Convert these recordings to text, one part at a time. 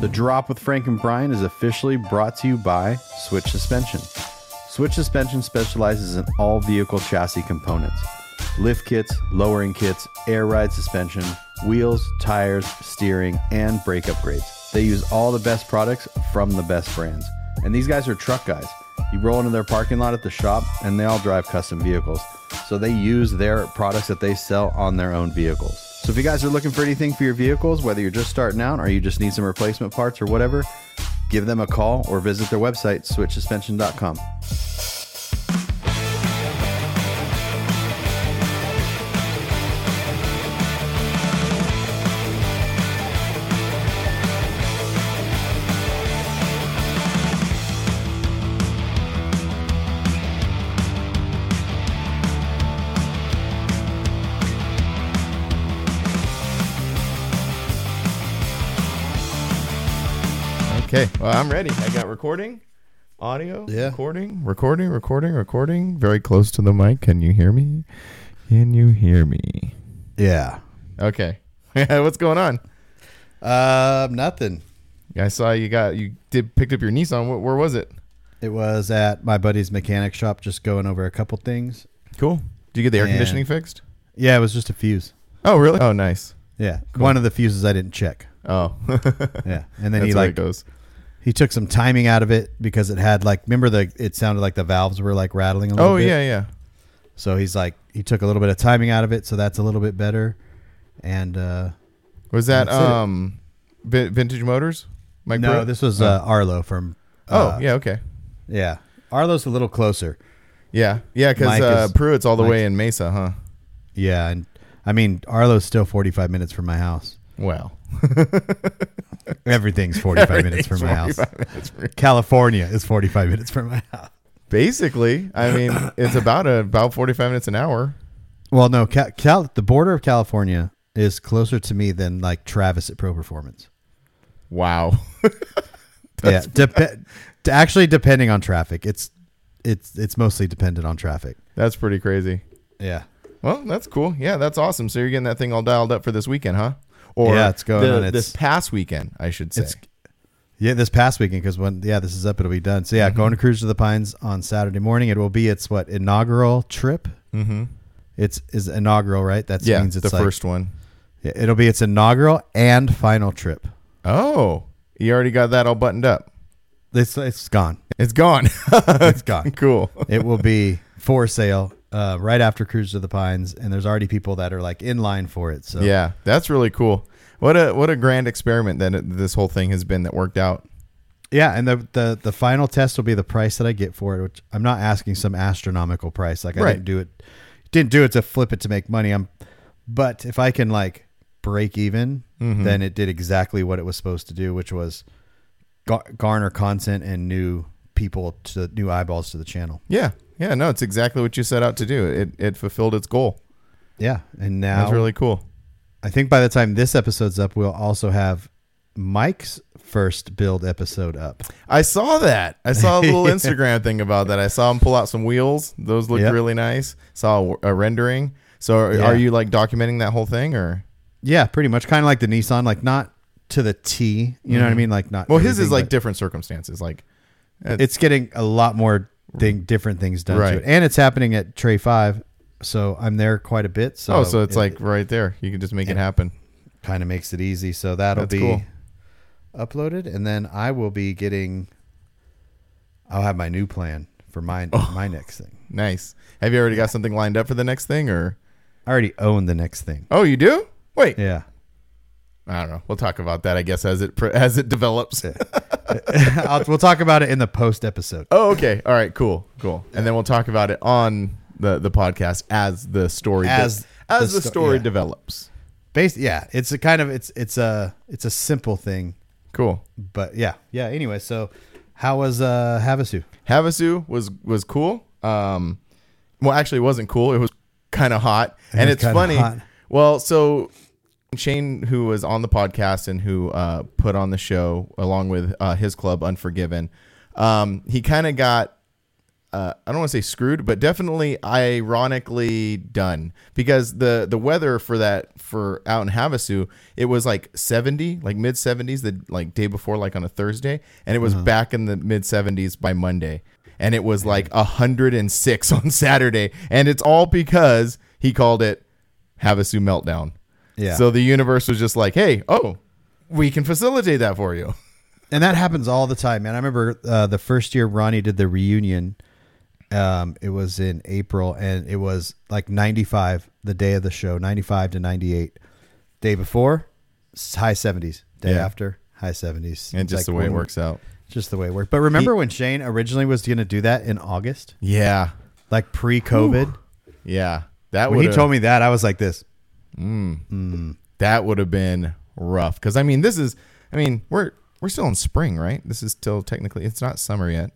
The Drop with Frank and Brian is officially brought to you by Switch Suspension. Switch Suspension specializes in all vehicle chassis components. Lift kits, lowering kits, air ride suspension, wheels, tires, steering, and brake upgrades. They use all the best products from the best brands. And these guys are truck guys. You roll into their parking lot at the shop and they all drive custom vehicles. So they use their products that they sell on their own vehicles. So if you guys are looking for anything for your vehicles, whether you're just starting out or you just need some replacement parts or whatever, give them a call or visit their website, switchsuspension.com. Okay, well, I'm ready. I got recording, audio, recording. Very close to the mic. Can you hear me? Yeah. Okay. What's going on? Nothing. I saw you picked up your Nissan. Where was it? It was at my buddy's mechanic shop, just going over a couple things. Cool. Did you get the air conditioning fixed? Yeah, it was just a fuse. Oh, really? Oh, nice. Yeah. Cool. One of the fuses I didn't check. Oh. Yeah. And then he took some timing out of it because it had it sounded like the valves were like rattling a little bit. Oh, yeah. So he took a little bit of timing out of it. So that's a little bit better. And was that Vintage Motors? Mike Brew? This was Arlo from. Yeah. Okay. Yeah. Arlo's a little closer. Yeah. Yeah. Because Pruitt's all the way in Mesa, huh? Yeah. And I mean, Arlo's still 45 minutes from my house. Well. Everything's 45 minutes from my house. California is 45 minutes from my house. Basically, I mean, it's about 45 minutes an hour. Well, no, the border of California is closer to me than like Travis at Pro Performance. Wow. Yeah, actually, depending on traffic, it's mostly dependent on traffic. That's pretty crazy. Yeah. Well, that's cool. Yeah, that's awesome. So you're getting that thing all dialed up for this weekend, huh? Or yeah, it's going on. This past weekend, I should say. This past weekend, because when this is up, it'll be done. So yeah, mm-hmm. Going to Cruise to the Pines on Saturday morning. It will be inaugural trip. Mm-hmm. It's inaugural, right? That means it's the first one. It'll be its inaugural and final trip. Oh, you already got that all buttoned up. It's gone. It's gone. It's gone. Cool. It will be for sale. Right after Cruise to the Pines, and there's already people that are like in line for it. So yeah, that's really cool. What a grand experiment that this whole thing has been that worked out. Yeah, and the final test will be the price that I get for it, which I'm not asking some astronomical price. Like I didn't do it to flip it to make money. But if I can like break even, mm-hmm. then it did exactly what it was supposed to do, which was garner content and new eyeballs to the channel. Yeah. Yeah, no, it's exactly what you set out to do. It fulfilled its goal. Yeah, and now... That's really cool. I think by the time this episode's up, we'll also have Mike's first build episode up. I saw that. I saw a little Instagram thing about that. I saw him pull out some wheels. Those looked really nice. Saw a rendering. So are you like documenting that whole thing? Or? Yeah, pretty much. Kind of like the Nissan, like not to the T. You know what I mean? Like not. Well, his is like different circumstances. Like it's getting a lot more... different things done to it, and it's happening at Tray 5, so I'm there quite a bit. So it's right there. You can just make it happen. Kind of makes it easy. So that's be cool. Uploaded, and then I will be getting. I'll have my new plan for my next thing. Nice. Have you already got something lined up for the next thing, or? I already own the next thing. Oh, you do? Wait. Yeah. I don't know. We'll talk about that, I guess, as it develops. We'll talk about it in the post episode. Oh, okay. All right. Cool. And then we'll talk about it on the podcast as the story develops. It's a kind of it's a simple thing. Cool. But yeah. Anyway, so how was Havasu? Havasu was cool. Well, actually, it wasn't cool. It was kind of hot, and it's funny. Hot. Well, so. Shane, who was on the podcast and who put on the show along with his club Unforgiven, he kind of got I don't want to say screwed, but definitely ironically done, because the weather for that, for out in Havasu, it was like 70, like mid 70s the like day before, like on a Thursday, and it was back in the mid 70s by Monday, and it was like 106 on Saturday, and it's all because he called it Havasu Meltdown. Yeah. So the universe was just like, hey, oh, we can facilitate that for you. And that happens all the time, man. I remember the first year Ronnie did the reunion. It was in April, and it was like 95 the day of the show, 95 to 98. Day before, high 70s. Day after, high 70s. And it's just like the way it works out. Just the way it works. But remember when Shane originally was going to do that in August? Yeah. Like pre-COVID? Ooh. Yeah. That when he told me that, I was like this. That would have been rough. Because, I mean, this is, I mean, we're still in spring, right? This is still technically, it's not summer yet.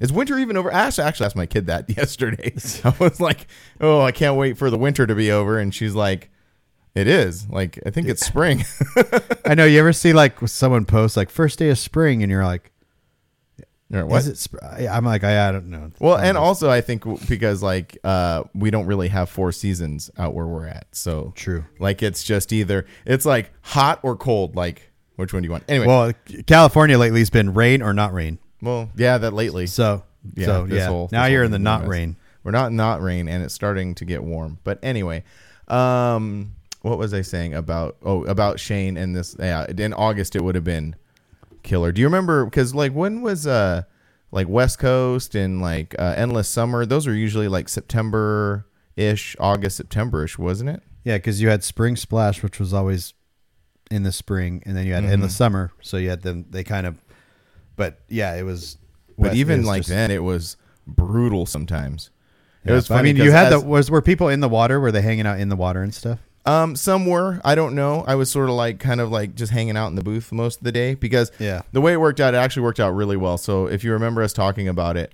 Is winter even over? I actually asked my kid that yesterday. I was like, oh, I can't wait for the winter to be over. And she's like, it is. Like, I think it's spring. I know. You ever see like someone post like first day of spring and you're like, what? Is it I'm like, I don't know. Well, and also I think because like we don't really have four seasons out where we're at. So true. Like it's just either it's like hot or cold. Like which one do you want? Anyway. Well, California lately has been rain or not rain. Well, yeah, that lately. So, now you're in the not rain. We're not in not rain, and it's starting to get warm. But anyway, what was I saying about Shane and this? Yeah, in August it would have been killer. Do you remember? Because like when was like West Coast and like Endless Summer? Those are usually like September-ish, August, September-ish, wasn't it? Yeah, because you had Spring Splash, which was always in the spring, and then you had Endless Summer. So you had them. They kind of. But yeah, it was. But even like just, then, it was brutal sometimes. Yeah, it was funny. I mean, you had were people in the water? Were they hanging out in the water and stuff? Some were. I don't know. I was sort of like, kind of like just hanging out in the booth most of the day because the way it worked out, it actually worked out really well. So if you remember us talking about it,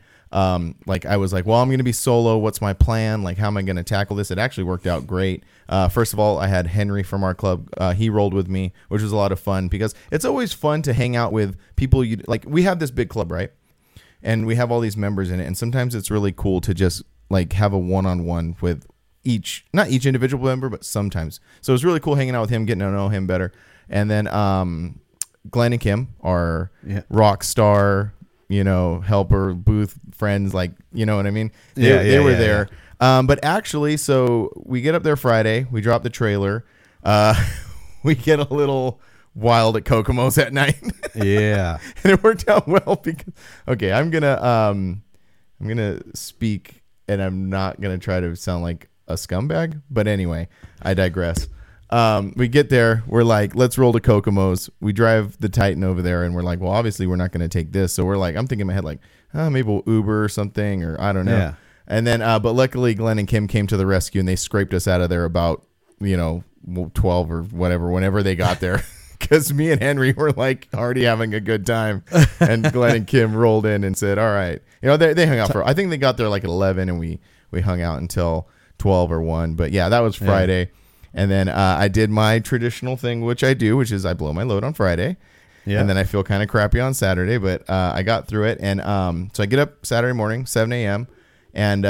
like I was like, well, I'm going to be solo. What's my plan? Like, how am I going to tackle this? It actually worked out great. First of all, I had Henry from our club. He rolled with me, which was a lot of fun because it's always fun to hang out with people. You like, we have this big club, right? And we have all these members in it. And sometimes it's really cool to just like have a one-on-one with not each individual member, but sometimes. So it was really cool hanging out with him, getting to know him better. And then, Glenn and Kim are rock star, you know, helper, booth friends, like, you know what I mean? They were there. Yeah. But actually, so we get up there Friday, we drop the trailer, we get a little wild at Kokomo's at night. Yeah. And it worked out well because, okay, I'm gonna speak, and I'm not gonna try to sound like a scumbag, but anyway, I digress. We get there. We're like, let's roll to Kokomo's. We drive the Titan over there, and we're like, well, obviously we're not going to take this. So we're like, I'm thinking in my head like, maybe we'll Uber or something, or I don't know. Yeah. And then, but luckily Glenn and Kim came to the rescue, and they scraped us out of there about, you know, 12 or whatever, whenever they got there. Because me and Henry were like already having a good time, and Glenn and Kim rolled in and said, all right, you know, they hung out for, I think they got there like at 11, and we hung out until 12 or 1. But yeah, that was Friday. Yeah. And then I did my traditional thing, which I do, which is I blow my load on Friday. Yeah. And then I feel kind of crappy on Saturday, but I got through it. And so I get up Saturday morning, 7 a.m. And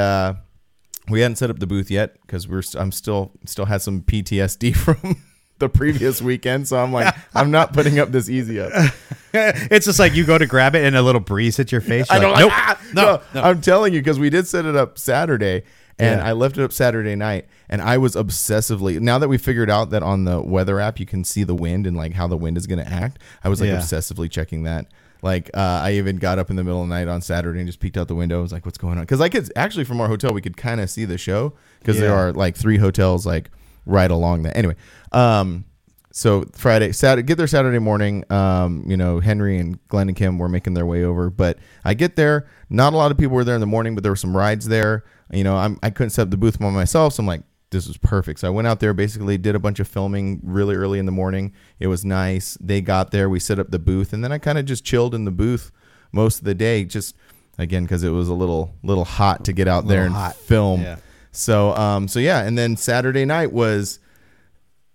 we hadn't set up the booth yet because I'm still had some PTSD from the previous weekend. So I'm like, I'm not putting up this EZ-UP. It's just like you go to grab it and a little breeze hits your face. You're like, no. I'm telling you, because we did set it up Saturday. And I left it up Saturday night, and I was obsessively, now that we figured out that on the weather app you can see the wind and like how the wind is going to act, I was like obsessively checking that. Like I even got up in the middle of the night on Saturday and just peeked out the window. I was like, what's going on? Because I could actually, from our hotel, we could kind of see the show because there are like 3 hotels like right along that. Anyway, so Friday, Saturday, get there Saturday morning. You know, Henry and Glenn and Kim were making their way over, but I get there. Not a lot of people were there in the morning, but there were some rides there. You know, I couldn't set up the booth by myself, so I'm like, this was perfect. So I went out there, basically did a bunch of filming really early in the morning. It was nice. They got there. We set up the booth, and then I kind of just chilled in the booth most of the day, just, again, because it was a little hot to get out there and film. Yeah. So, and then Saturday night was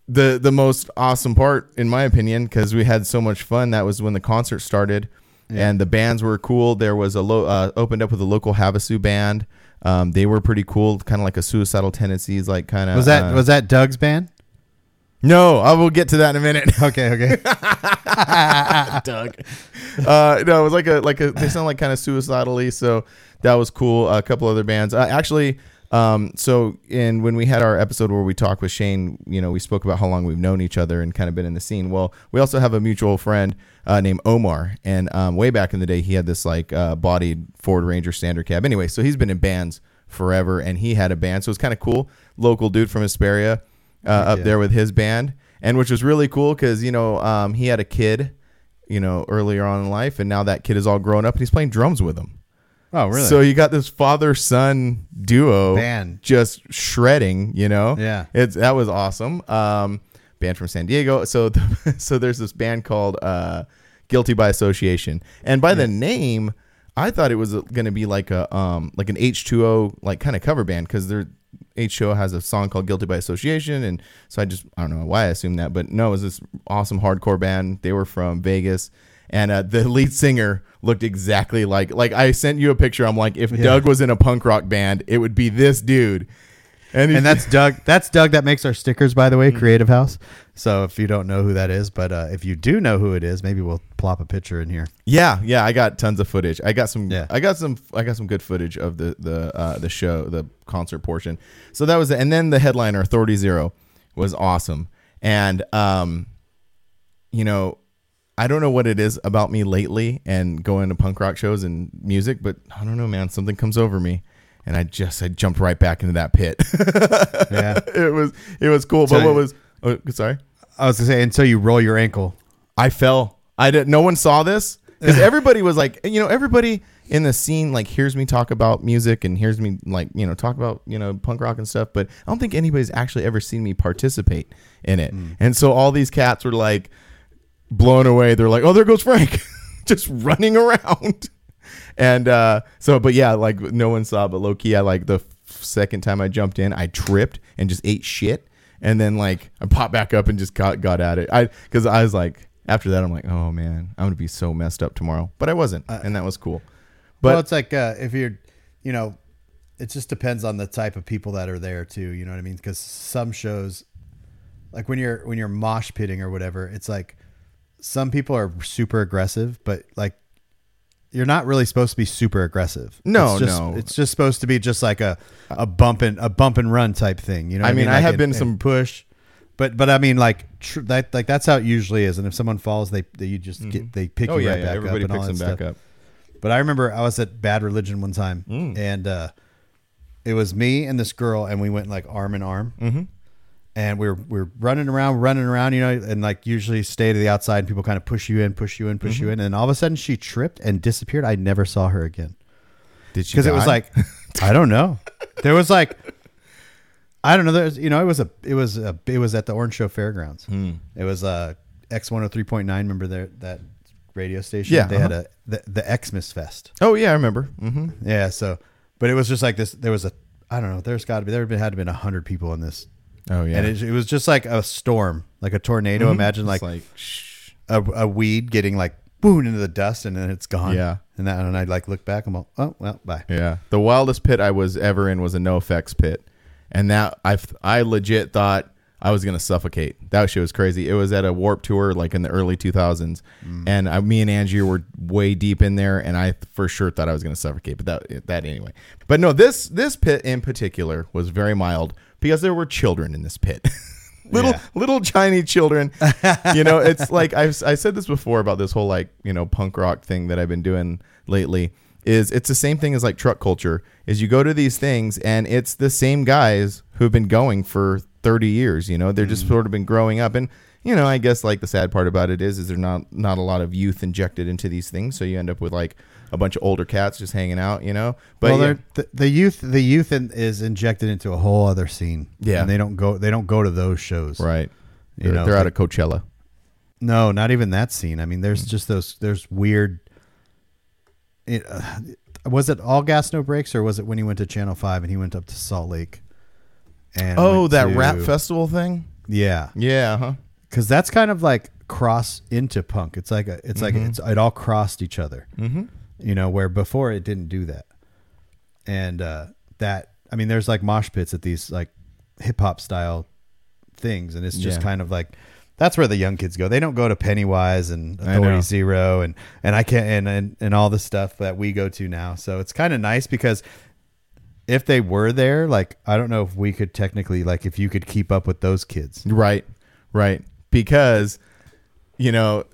the most awesome part, in my opinion, because we had so much fun. That was when the concert started. Yeah. And the bands were cool. There was a opened up with a local Havasu band. They were pretty cool, kind of like a Suicidal Tendencies, like kind of. Was that Doug's band? No, I will get to that in a minute. Okay. Doug. No, it was like a. They sound like kind of suicidally, so that was cool. A couple other bands, actually. When we had our episode where we talked with Shane, you know, we spoke about how long we've known each other and kind of been in the scene. Well, we also have a mutual friend named Omar, and way back in the day, he had this bodied Ford Ranger standard cab. Anyway, so he's been in bands forever, and he had a band, so it's kind of cool. Local dude from Hesperia up there with his band, and which was really cool because he had a kid, earlier on in life, and now that kid is all grown up and he's playing drums with him. Oh, really? So you got this father-son duo band just shredding, Yeah. That was awesome. Band from San Diego. So there's this band called Guilty by Association. And by the name, I thought it was going to be like an H2O kind of cover band because their H2O has a song called Guilty by Association. And so I don't know why I assumed that. But no, it was this awesome hardcore band. They were from Vegas. And the lead singer looked exactly like I sent you a picture. I'm like, if Doug was in a punk rock band, it would be this dude. And that's Doug. That's Doug that makes our stickers, by the way, Creative House. So if you don't know who that is, but if you do know who it is, maybe we'll plop a picture in here. Yeah. I got tons of footage. I got some good footage of the show, the concert portion. So that was it. And then the headliner, Authority Zero, was awesome. And I don't know what it is about me lately and going to punk rock shows and music, but I don't know, man, something comes over me and I jumped right back into that pit. Yeah. It was cool. So, but sorry. I was gonna say, until you roll your ankle. I fell. No one saw this because everybody was like, everybody in the scene, hears me talk about music and hears me talk about, punk rock and stuff. But I don't think anybody's actually ever seen me participate in it. Mm. And so all these cats were like, blown away. They're like, oh, there goes Frank just running around. And no one saw, but low-key I the second time I jumped in, I tripped and just ate shit, and then I popped back up and just got at it. Because I was like, after that I'm like, oh man, I'm gonna be so messed up tomorrow. But I wasn't, and that was cool. But it's if you're it just depends on the type of people that are there too, you know what I mean? Because some shows, like when you're mosh pitting or whatever, it's like some people are super aggressive, but you're not really supposed to be super aggressive. No, it's just supposed to be just like a bump and run type thing. You know, I mean, I have been some push, but I mean, that's how it usually is. And if someone falls, they pick you right back up. But I remember I was at Bad Religion one time, and it was me and this girl, and we went arm in arm. Mm-hmm. And we're running around, and usually stay to the outside and people kind of push you in, mm-hmm. you in. And all of a sudden she tripped and disappeared. I never saw her again. Did she? Because it was I don't know. There was I don't know. There's, it was at the Orange Show Fairgrounds. Mm. It was X103.9. Remember that radio station? Yeah. They had the Xmas Fest. Oh yeah. I remember. Mm-hmm. Yeah. So, but it was just this, there was I don't know. There had to have been 100 people in this. Oh yeah, and it was just a storm, a tornado. Mm-hmm. Imagine a weed getting boom into the dust, and then it's gone. Yeah, and I look back, I'm all, oh well, bye. Yeah, the wildest pit I was ever in was a NoFX pit, and that I legit thought I was gonna suffocate. That shit was crazy. It was at a Warped Tour in the early 2000s, and me and Angie were way deep in there, and I for sure thought I was gonna suffocate. But that anyway. But no, this pit in particular was very mild. Because there were children in this pit, little tiny children. It's I said this before about this whole punk rock thing that I've been doing lately. Is it's the same thing as truck culture. Is you go to these things and it's the same guys who've been going for 30 years. They're just sort of been growing up, and I guess the sad part about it is there's not a lot of youth injected into these things, so you end up with a bunch of older cats just hanging out, But the youth is injected into a whole other scene. Yeah, and they don't go to those shows, right? They're out of Coachella. No, not even that scene. I mean, there's just there's weird. Was it All Gas No Breaks, or was it when he went to Channel 5 and he went up to Salt Lake? And that rap festival thing. Yeah. Yeah. Huh. Because that's kind of cross into punk. It's like a, it's like it's, it all crossed each other. You know, where before it didn't do that. And that, I mean, there's like mosh pits at these like hip hop style things, and it's just kind of like, that's where the young kids go. They don't go to Pennywise and Authority Zero and I can't and all the stuff that we go to now. So it's kind of nice because if they were there, like I don't know if we could technically, like if you could keep up with those kids, right, because you know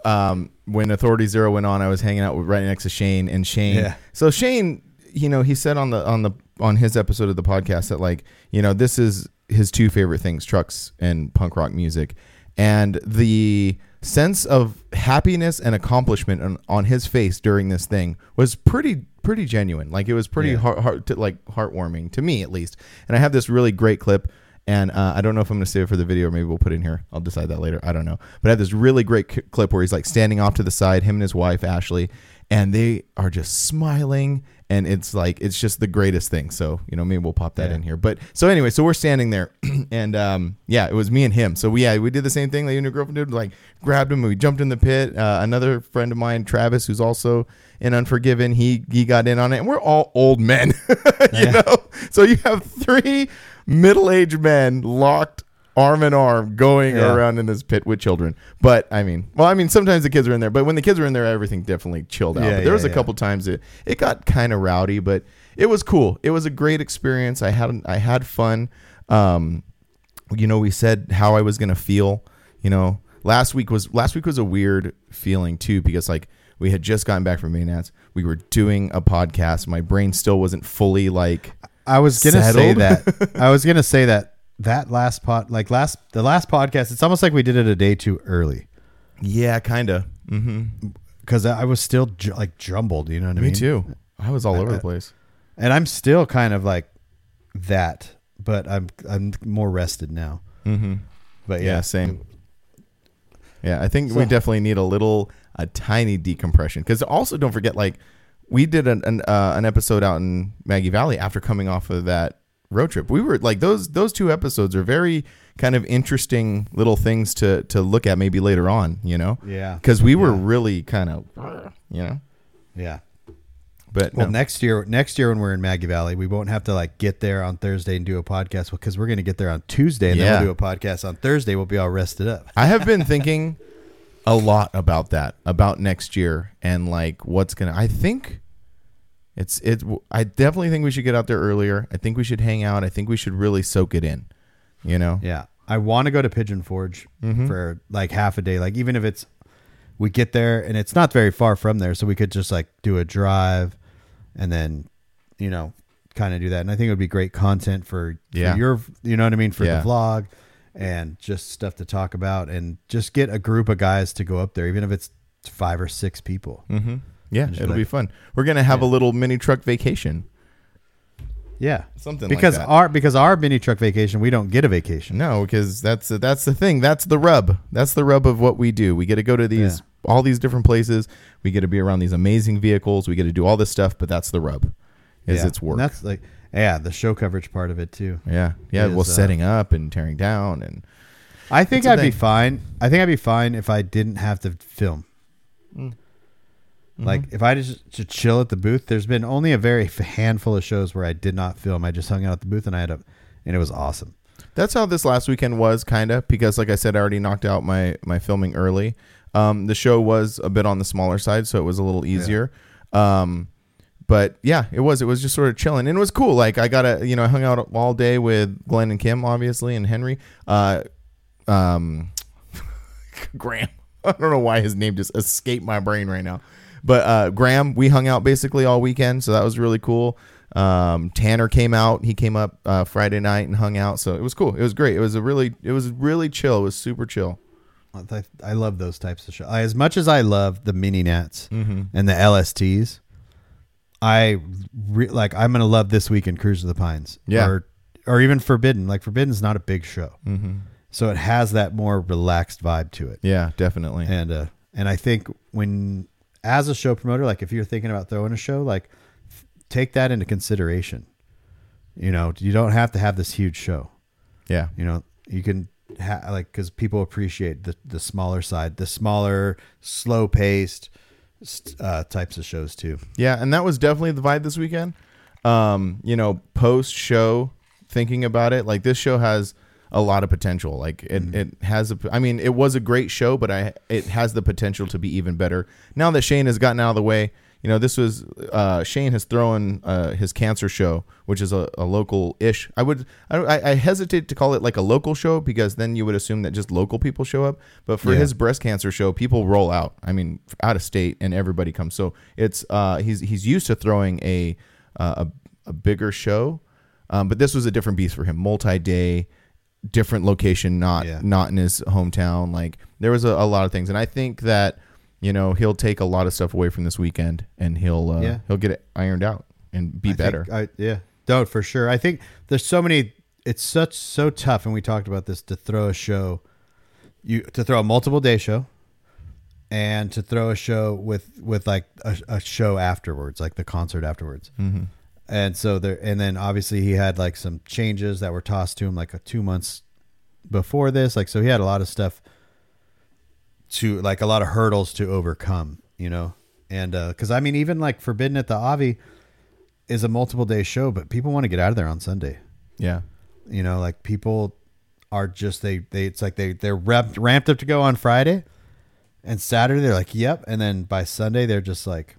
when Authority Zero went on, I was hanging out right next to Shane and Shane. So Shane, you know, he said on his episode of the podcast that like, you know, this is his two favorite things: trucks and punk rock music. And the sense of happiness and accomplishment on his face during this thing was pretty genuine. Like it was pretty heartwarming to me, at least. And I have this really great clip, and I don't know if I'm going to save it for the video, or maybe we'll put it in here. I'll decide that later. I don't know. But I have this really great clip where he's like standing off to the side, him and his wife Ashley, and they are just smiling, and it's like it's just the greatest thing. So, you know, maybe we'll pop that in here. But so anyway, so we're standing there, and yeah, it was me and him. So we did the same thing. Like, and your girlfriend did, like grabbed him, and we jumped in the pit. Another friend of mine, Travis, who's also in Unforgiven, he got in on it, and we're all old men, you know. So you have three middle-aged men locked arm in arm going around in this pit with children. But I mean sometimes the kids are in there, but when the kids were in there, everything definitely chilled out. But there was a couple times it got kind of rowdy, but it was cool. It was a great experience. I had fun. You know, we said how I was gonna feel. You know, last week was a weird feeling too, because like we had just gotten back from Mini Nats. We were doing a podcast. My brain still wasn't fully like I was gonna say that that last podcast, it's almost like we did it a day too early. Yeah, kind of. Because I was still like jumbled, you know what I mean? Me too. I was all over the place, and I'm still kind of like that, but I'm more rested now. But yeah, same. Yeah, I think we definitely need a tiny decompression, because also don't forget, like we did an episode out in Maggie Valley after coming off of that road trip. We were like, those two episodes are very kind of interesting little things to look at maybe later on, you know? Yeah. Because we were really kind of, you know? Yeah. But well, next year when we're in Maggie Valley, we won't have to like get there on Thursday and do a podcast, because we're going to get there on Tuesday and then we'll do a podcast on Thursday. We'll be all rested up. I have been thinking a lot about that, about next year, and like what's going to, I think I definitely think we should get out there earlier. I think we should hang out. I think we should really soak it in, you know? Yeah. I want to go to Pigeon Forge for like half a day. Like even if we get there and it's not very far from there, so we could just like do a drive and then, you know, kind of do that. And I think it would be great content for your, you know what I mean? For the vlog, and just stuff to talk about, and just get a group of guys to go up there, even if it's 5 or 6 people. Yeah, it'll be fun. We're going to have a little mini truck vacation. Yeah. Something because like that. Because our mini truck vacation, we don't get a vacation. No, because that's the thing. That's the rub. That's the rub of what we do. We get to go to these all these different places. We get to be around these amazing vehicles. We get to do all this stuff, but that's the rub. It's work. And that's like the show coverage part of it too. Yeah. Yeah, setting up and tearing down, and I think I'd be fine. I think I'd be fine if I didn't have to film. Like if I just to chill at the booth, there's been only a very handful of shows where I did not film. I just hung out at the booth, and and it was awesome. That's how this last weekend was, kind of, because like I said, I already knocked out my filming early. The show was a bit on the smaller side, so it was a little easier. But yeah, it was just sort of chilling, and it was cool. Like I hung out all day with Glenn and Kim, obviously, and Henry, Graham. I don't know why his name just escaped my brain right now. But Graham, we hung out basically all weekend, so that was really cool. Tanner came out; he came up Friday night and hung out, so it was cool. It was great. It was really chill. It was super chill. I love those types of shows. As much as I love the Mini Nats and the LSTs, I'm gonna love this week in Cruise to the Pines, or even Forbidden. Like Forbidden's not a big show, so it has that more relaxed vibe to it. Yeah, definitely. And I think when, as a show promoter, like if you're thinking about throwing a show, like take that into consideration. You know, you don't have to have this huge show. Yeah. You know, you can like, because people appreciate the smaller side, the smaller, slow paced types of shows too. Yeah, and that was definitely the vibe this weekend. You know, post show, thinking about it, like this show has a lot of potential. Like it, mm-hmm. it has a, I mean, it was a great show, but it has the potential to be even better. Now that Shane has gotten out of the way, you know, this was Shane has thrown his cancer show, which is a local ish. I hesitate to call it like a local show because then you would assume that just local people show up. But for his breast cancer show, people roll out. I mean, out of state, and everybody comes. So it's he's used to throwing a bigger show. But this was a different beast for him. Multi-day, different location, not in his hometown. Like there was a lot of things. And I think that, you know, he'll take a lot of stuff away from this weekend, and he'll get it ironed out and be better. Don't, for sure. I think there's so many, it's so tough. And we talked about this, to throw a show, to throw a multiple day show, and to throw a show with like a show afterwards, like the concert afterwards. Mm-hmm. And so there, and then obviously he had like some changes that were tossed to him like 2 months before this. Like, so he had a lot of stuff to, like, a lot of hurdles to overcome, you know? And, cause I mean, even like Forbidden at the Avi is a multiple day show, but people want to get out of there on Sunday. Yeah. You know, like people are just, it's like they're ramped up to go on Friday and Saturday. They're like, yep. And then by Sunday, they're just like,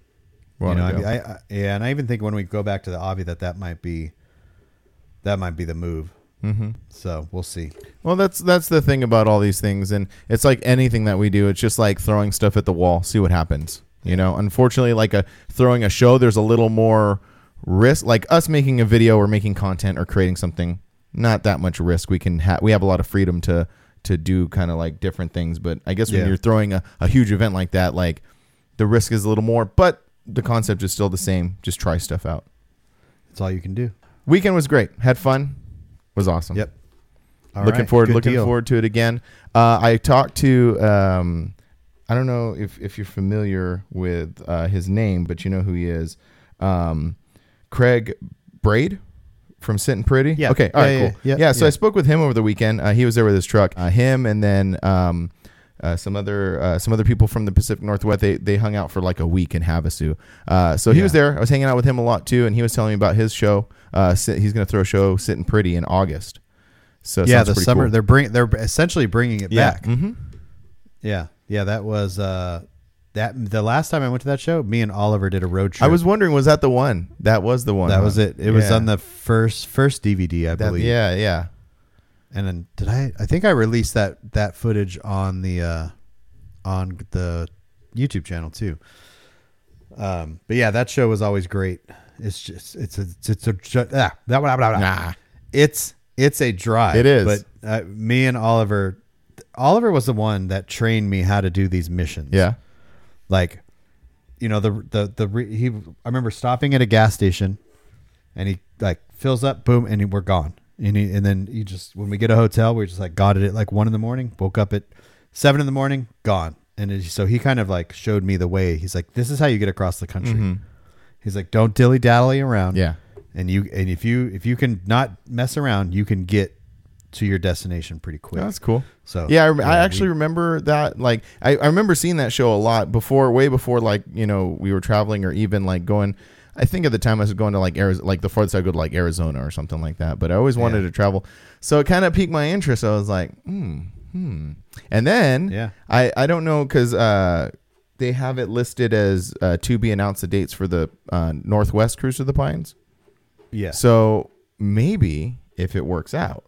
you know, and I even think when we go back to the Avi that might be the move. Mm-hmm. So we'll see. Well, that's the thing about all these things, and it's like anything that we do. It's just like throwing stuff at the wall, see what happens. You know, unfortunately, like throwing a show, there's a little more risk. Like us making a video or making content or creating something, not that much risk. We can we have a lot of freedom to do kind of like different things. But I guess when you're throwing a huge event like that, like the risk is a little more, but the concept is still the same. Just try stuff out. That's all you can do. Weekend was great. Had fun. Was awesome. Yep. All looking right. forward. Good looking deal. Forward to it again. I talked to. I don't know if you're familiar with his name, but you know who he is. Craig Braid from Sitting Pretty. Yeah. Okay. All right. Cool. Yeah. So I spoke with him over the weekend. He was there with his truck. Him and then. Some other people from the Pacific Northwest, they hung out for like a week in Havasu. So he was there. I was hanging out with him a lot too, and he was telling me about his show. He's going to throw a show, Sitting Pretty, in August. So the summer cool. they're essentially bringing it back. Mm-hmm. Yeah. That was that the last time I went to that show, me and Oliver did a road trip. I was wondering, was that the one? That was the one. That was it. It was on the first DVD, I believe. Yeah. And then did I think I released that footage on the YouTube channel too. But yeah, that show was always great. It's just, it's a drive. It is. But me and Oliver was the one that trained me how to do these missions. Yeah. Like, you know, I remember stopping at a gas station and he like fills up, boom. And we're gone. And then you just, when we get a hotel, we're just like, got it at like 1 a.m, woke up at 7 a.m, gone. And so he kind of like showed me the way. He's like, this is how you get across the country. Mm-hmm. He's like, don't dilly dally around. Yeah. And if you can not mess around, you can get to your destination pretty quick. That's cool. So yeah, I actually remember that. Like I remember seeing that show a lot way before, like, you know, we were traveling or even like going. I think at the time I was going to like Arizona, like the farthest I go to like Arizona or something like that. But I always wanted to travel. So it kind of piqued my interest. I was like, And then I don't know because they have it listed as to be announced the dates for the Northwest Cruise to the Pines. Yeah. So maybe if it works out,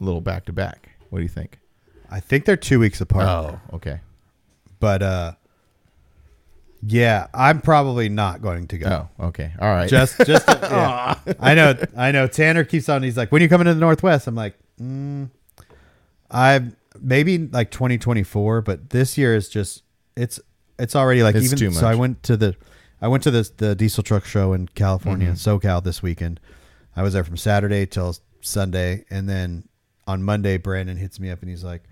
a little back to back. What do you think? I think they're 2 weeks apart. Oh, okay. But yeah, I'm probably not going to go. Oh, okay. All right. I know. Tanner keeps on. He's like, when are you coming to the Northwest? I'm like, I'm maybe like 2024, but this year is just, it's already like, it's even too much. So I went to the diesel truck show in California, SoCal this weekend. I was there from Saturday till Sunday. And then on Monday, Brandon hits me up and he's like,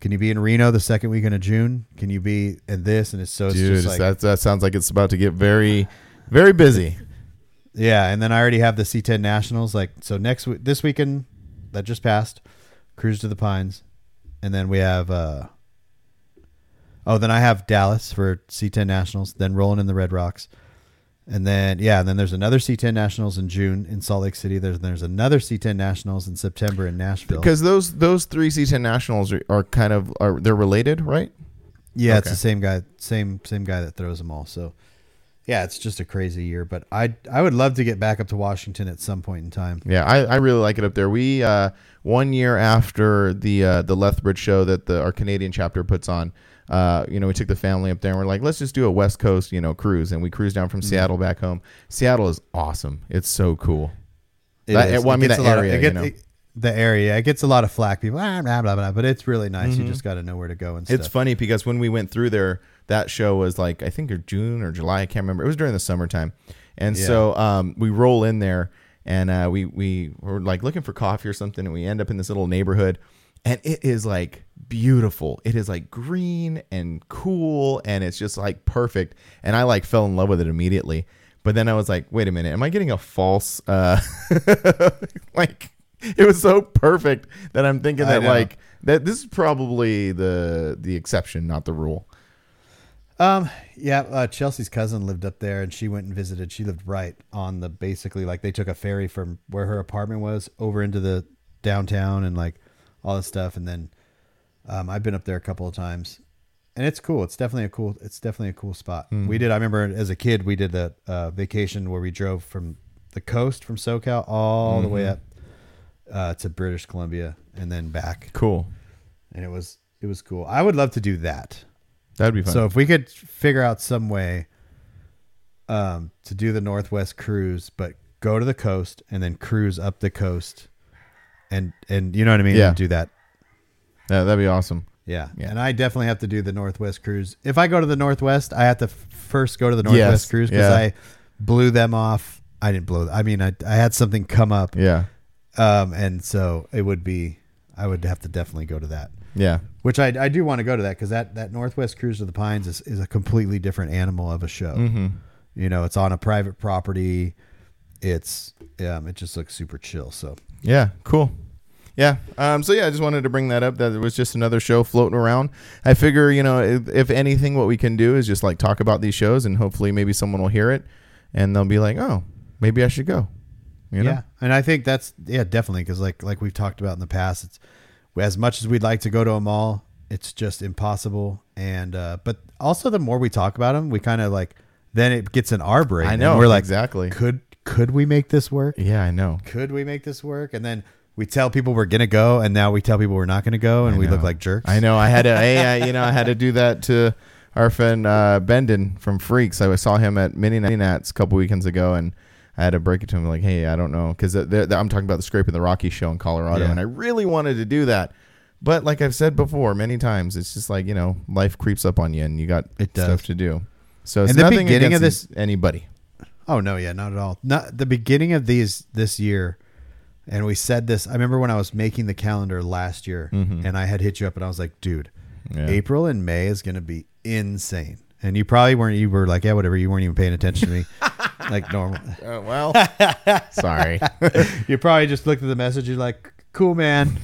can you be in Reno the second weekend of June? Can you be in this? And it's so, dude, it's just like, that sounds like it's about to get very, very busy. Yeah. And then I already have the C10 Nationals. Like, so this weekend that just passed, Cruise to the Pines, And then we have, then I have Dallas for C10 Nationals, then Rolling in the Red Rocks. And then, and then there's another C10 Nationals in June in Salt Lake City. There's another C10 Nationals in September in Nashville. Because those three C10 Nationals are kind of they're related, right? Yeah, okay. It's the same guy that throws them all. So, yeah, it's just a crazy year. But I would love to get back up to Washington at some point in time. Yeah, I really like it up there. We 1 year after the Lethbridge show that our Canadian chapter puts on, we took the family up there and we're like, let's just do a West Coast, cruise. And we cruised down from Seattle back home. Seattle is awesome. It's so cool. The area, it gets a lot of flack, people, blah, blah, blah, blah, but it's really nice. Mm-hmm. You just got to know where to go and stuff. It's funny because when we went through there, that show was like, I think June or July, I can't remember. It was during the summertime. And so we roll in there and we were like looking for coffee or something, and we end up in this little neighborhood, and it is like beautiful. It is like green and cool, and it's just like perfect. And I like fell in love with it immediately. But then I was like, wait a minute, am I getting a false like... It was so perfect that I'm thinking that like that this is probably the exception, not the rule. Chelsea's cousin lived up there, and she went and visited. She lived right on the basically like they took a ferry from where her apartment was over into the downtown and like all this stuff. And then I've been up there a couple of times, and it's cool. It's definitely a cool spot. Mm. I remember as a kid we did a vacation where we drove from the coast from SoCal all the way up to British Columbia and then back. Cool. And it was cool. I would love to do that. That'd be fun. So if we could figure out some way to do the Northwest cruise, but go to the coast and then cruise up the coast and you know what I mean? Yeah. And do that. Yeah, that'd be awesome. Yeah. And I definitely have to do the Northwest cruise. If I go to the Northwest, I have to first go to the Northwest cruise because I blew them off. I didn't blow them. I mean, I had something come up. Yeah. And so it would be, I would have to definitely go to that. Yeah. Which I do want to go to that. Cause that Northwest Cruise to the Pines is a completely different animal of a show. Mm-hmm. You know, it's on a private property. It's, it just looks super chill. So yeah, cool. Yeah. I just wanted to bring that up, that it was just another show floating around. I figure, if anything, what we can do is just like talk about these shows, and hopefully maybe someone will hear it and they'll be like, oh, maybe I should go. Yeah, and I think that's definitely, because like we've talked about in the past, it's as much as we'd like to go to them all, it's just impossible. And but also the more we talk about them, we kind of like then it gets in our brain. I know, we're like, exactly. Could we make this work? Yeah, I know. Could we make this work? And then we tell people we're gonna go, and now we tell people we're not gonna go, and we look like jerks. I know. I had to, I had to do that to our friend Bendon from Freaks. I saw him at Mini Nats a couple weekends ago, and I had to break it to him like, hey, I don't know, because I'm talking about the Scrape of the Rocky show in Colorado, and I really wanted to do that. But like I've said before many times, it's just like, life creeps up on you, and you got stuff to do. So it's nothing against anybody. Oh, no, yeah, not at all. Not the beginning of this year, and we said this. I remember when I was making the calendar last year, and I had hit you up, and I was like, dude, April and May is going to be insane. And you probably weren't. You were like, yeah, whatever. You weren't even paying attention to me. Like normal. Oh, well, sorry. You probably just looked at the message. You're like, cool, man.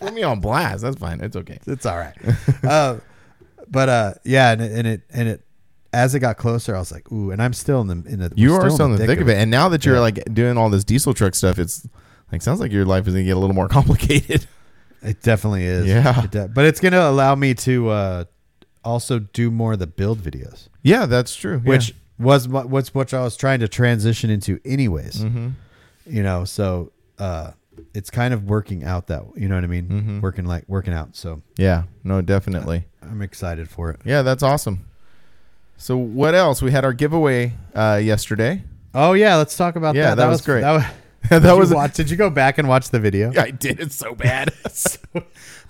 Put me on blast. That's fine. It's okay. It's all right. And it as it got closer, I was like, ooh. And I'm still in the. You are still in the thick of it. And now that you're like doing all this diesel truck stuff, it's like sounds like your life is gonna get a little more complicated. It definitely is. Yeah. But it's gonna allow me to also do more of the build videos. Yeah, that's true. Which was what I was trying to transition into anyways. Mm-hmm. So it's kind of working out that, you know what I mean? Mm-hmm. Working out. So yeah, no, definitely. I'm excited for it. Yeah, that's awesome. So what else? We had our giveaway yesterday. Oh yeah, let's talk about that. Yeah, that was great. Did you go back and watch the video? I did. It's so bad.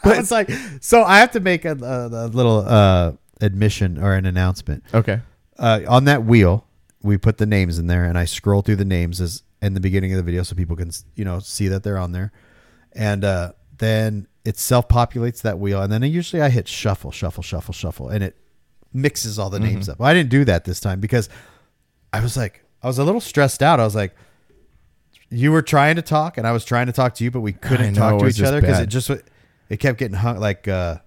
So I have to make a little admission or an announcement. Okay. On that wheel, we put the names in there, and I scroll through the names as in the beginning of the video so people can, see that they're on there. And then it self-populates that wheel. And then usually I hit shuffle, shuffle, shuffle, shuffle, and it mixes all the names up. Well, I didn't do that this time because I was a little stressed out. I was like, you were trying to talk, and I was trying to talk to you, but we couldn't talk to each other because it just It kept getting hung like, and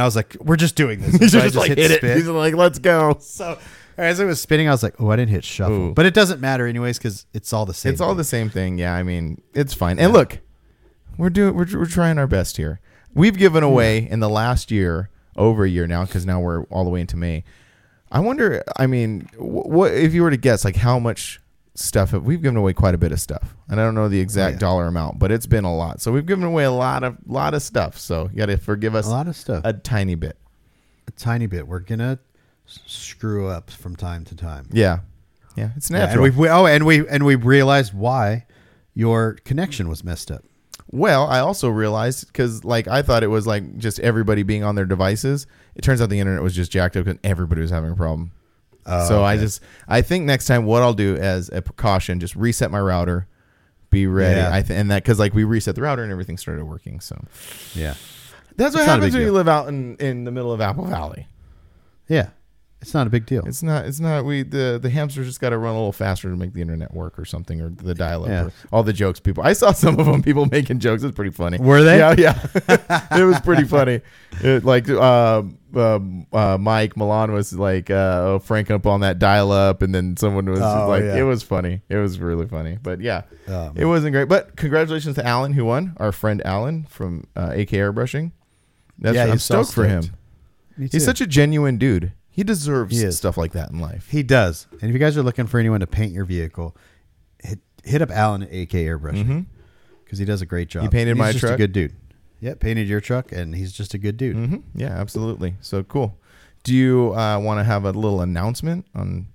I was like, "We're just doing this." So just like hit it. He's like, "Let's go." So as it was spinning, I was like, "Oh, I didn't hit shuffle," but it doesn't matter anyways because it's all the same. It's all the same thing. Yeah, I mean, it's fine. Yeah. And look, we're trying our best here. We've given away in the last year, over a year now, because now we're all the way into May. I wonder, I mean, what if you were to guess, like how much stuff we've given away? Quite a bit of stuff, and I don't know the exact dollar amount, but it's been a lot. So we've given away a lot of stuff. So you got to forgive us a lot of stuff, a tiny bit, We're gonna screw up from time to time. Yeah, yeah, it's natural. Yeah, and we realized why your connection was messed up. Well, I also realized because like I thought it was like just everybody being on their devices. It turns out the internet was just jacked up and everybody was having a problem. Oh, so okay. I think next time what I'll do as a precaution, just reset my router, be ready. Yeah. And that because like we reset the router and everything started working. So yeah, that's what happens when you live out in the middle of Apple Valley. Yeah, it's not a big deal. It's not. The hamsters just got to run a little faster to make the internet work or something, or the dial-up. Yeah. Or all the jokes people. I saw some of them. People making jokes. It's pretty funny. Were they? Yeah. It was pretty funny. It, like Mike Milan was like Frank up on that dial-up, and then someone was it was funny. It was really funny. But yeah, it wasn't great. But congratulations to Alan who won. Our friend Alan from AK Airbrushing. I'm stoked for him. He's such a genuine dude. He deserves stuff like that in life. He does. And if you guys are looking for anyone to paint your vehicle, hit up Alan at AK Airbrushing because he does a great job. He painted my truck. He's just a good dude. Yeah, painted your truck, and he's just a good dude. Mm-hmm. Yeah, absolutely. So cool. Do you want to have a little announcement on?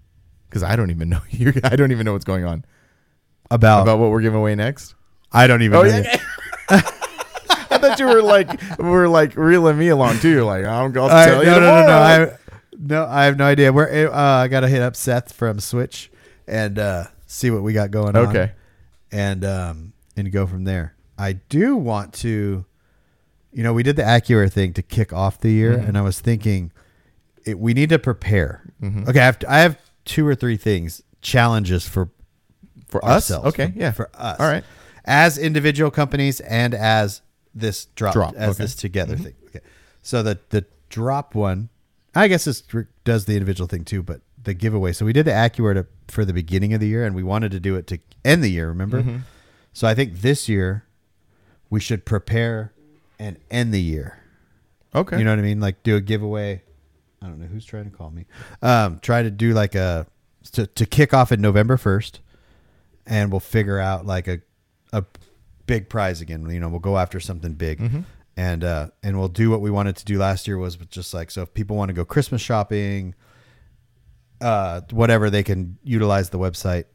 Because I don't even know I don't even know what's going on about what we're giving away next. I don't even. know. Yeah. I thought you were like reeling me along too. Like I'm going to tell you. No. No, I have no idea. We're I gotta hit up Seth from Switch and see what we got going on. Okay, and go from there. I do want to, we did the Acura thing to kick off the year, and I was thinking, we need to prepare. Mm-hmm. Okay, I have two or three things, challenges for ourselves. Us? Okay, for us. All right, as individual companies and as this drop. As this together thing. Okay, so the drop one. I guess this does the individual thing too, but the giveaway. So we did the Acura for the beginning of the year, and we wanted to do it to end the year, remember? Mm-hmm. So I think this year we should prepare and end the year. Okay. You know what I mean? Like do a giveaway. I don't know who's trying to call me. Try to do like to kick off in November 1st, and we'll figure out like a big prize again. We'll go after something big. Mm-hmm. And we'll do what we wanted to do last year was just like, so if people want to go Christmas shopping, whatever, they can utilize the website.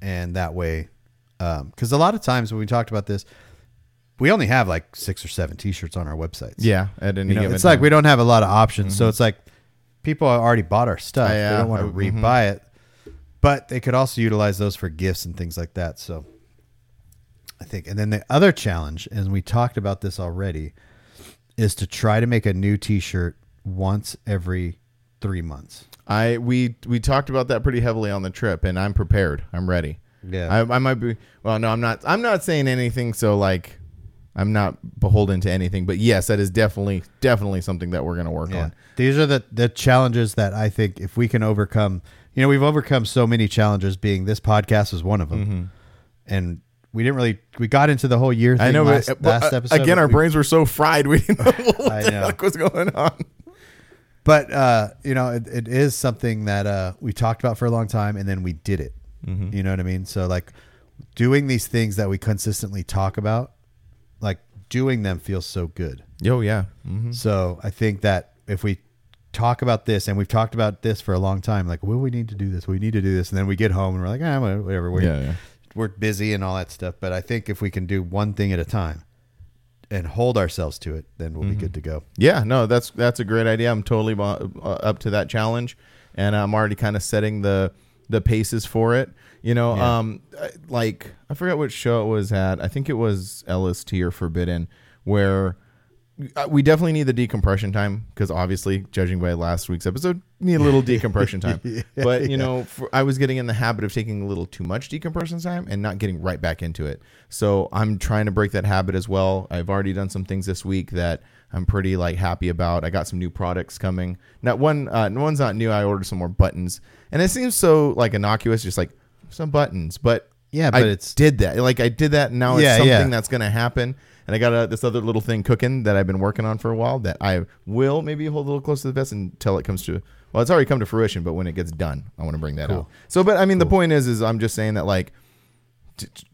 And that way, cause a lot of times when we talked about this, we only have like 6 or 7 t-shirts on our websites. Yeah. At any given it's time. Like, we don't have a lot of options. Mm-hmm. So it's like people already bought our stuff. Yeah, they don't want to rebuy it, but they could also utilize those for gifts and things like that. So I think. And then the other challenge, and we talked about this already, is to try to make a new t-shirt once every 3 months. We talked about that pretty heavily on the trip, and I'm prepared. I'm ready. Yeah. I might be, well, no, I'm not saying anything. So like, I'm not beholden to anything, but yes, that is definitely something that we're going to work on. These are the challenges that I think if we can overcome, we've overcome so many challenges, being this podcast is one of them. Mm-hmm. And we didn't really. We got into the whole year thing last episode. Again, our brains were so fried we didn't know what the heck was going on. But it is something that we talked about for a long time, and then we did it. Mm-hmm. You know what I mean? So like doing these things that we consistently talk about, like doing them feels so good. Oh yeah. Mm-hmm. So I think that if we talk about this, and we've talked about this for a long time, like, well, we need to do this. We need to do this, and then we get home and we're like, whatever. We're busy and all that stuff, but I think if we can do one thing at a time and hold ourselves to it, then we'll be good to go. Yeah, no, that's a great idea. I'm totally up to that challenge, and I'm already kind of setting the paces for it. I forgot what show it was at. I think it was LST or Forbidden, where we definitely need the decompression time because obviously, judging by last week's episode, need a little decompression time. But, you know, I was getting in the habit of taking a little too much decompression time and not getting right back into it. So I'm trying to break that habit as well. I've already done some things this week that I'm pretty like happy about. I got some new products coming. Now, one's not new. I ordered some more buttons, and it seems so like innocuous, just like some buttons. But yeah, but I did that. And now it's something that's going to happen. And I got this other little thing cooking that I've been working on for a while that I will maybe hold a little close to the vest until it comes to, well, it's already come to fruition, but when it gets done, I want to bring that out. So, but I mean, the point is I'm just saying that like,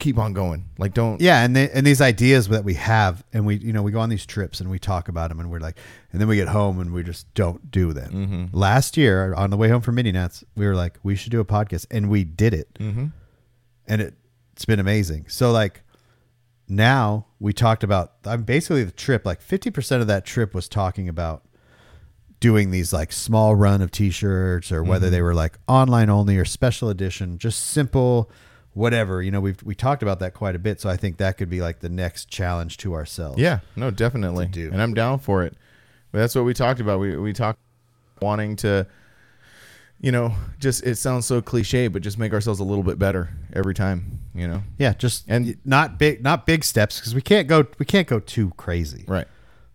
keep on going. Like don't. Yeah. And these ideas that we have and we, you know, we go on these trips and we talk about them and we're like, and then we get home and we just don't do them. Mm-hmm. Last year on the way home from Mini Nats, we were like, we should do a podcast and we did it. Mm-hmm. And it's been amazing. So like, now we talked about basically the trip, like 50% of that trip was talking about doing these like small run of t-shirts or whether they were like online only or special edition, just simple, whatever, you know, we talked about that quite a bit. So I think that could be like the next challenge to ourselves. Yeah, no, definitely. And I'm down for it. But that's what we talked about. We talked wanting to, you know, just, it sounds so cliche, but just make ourselves a little bit better every time, you know? Yeah. Just, and not big steps. Cause we can't go too crazy. Right.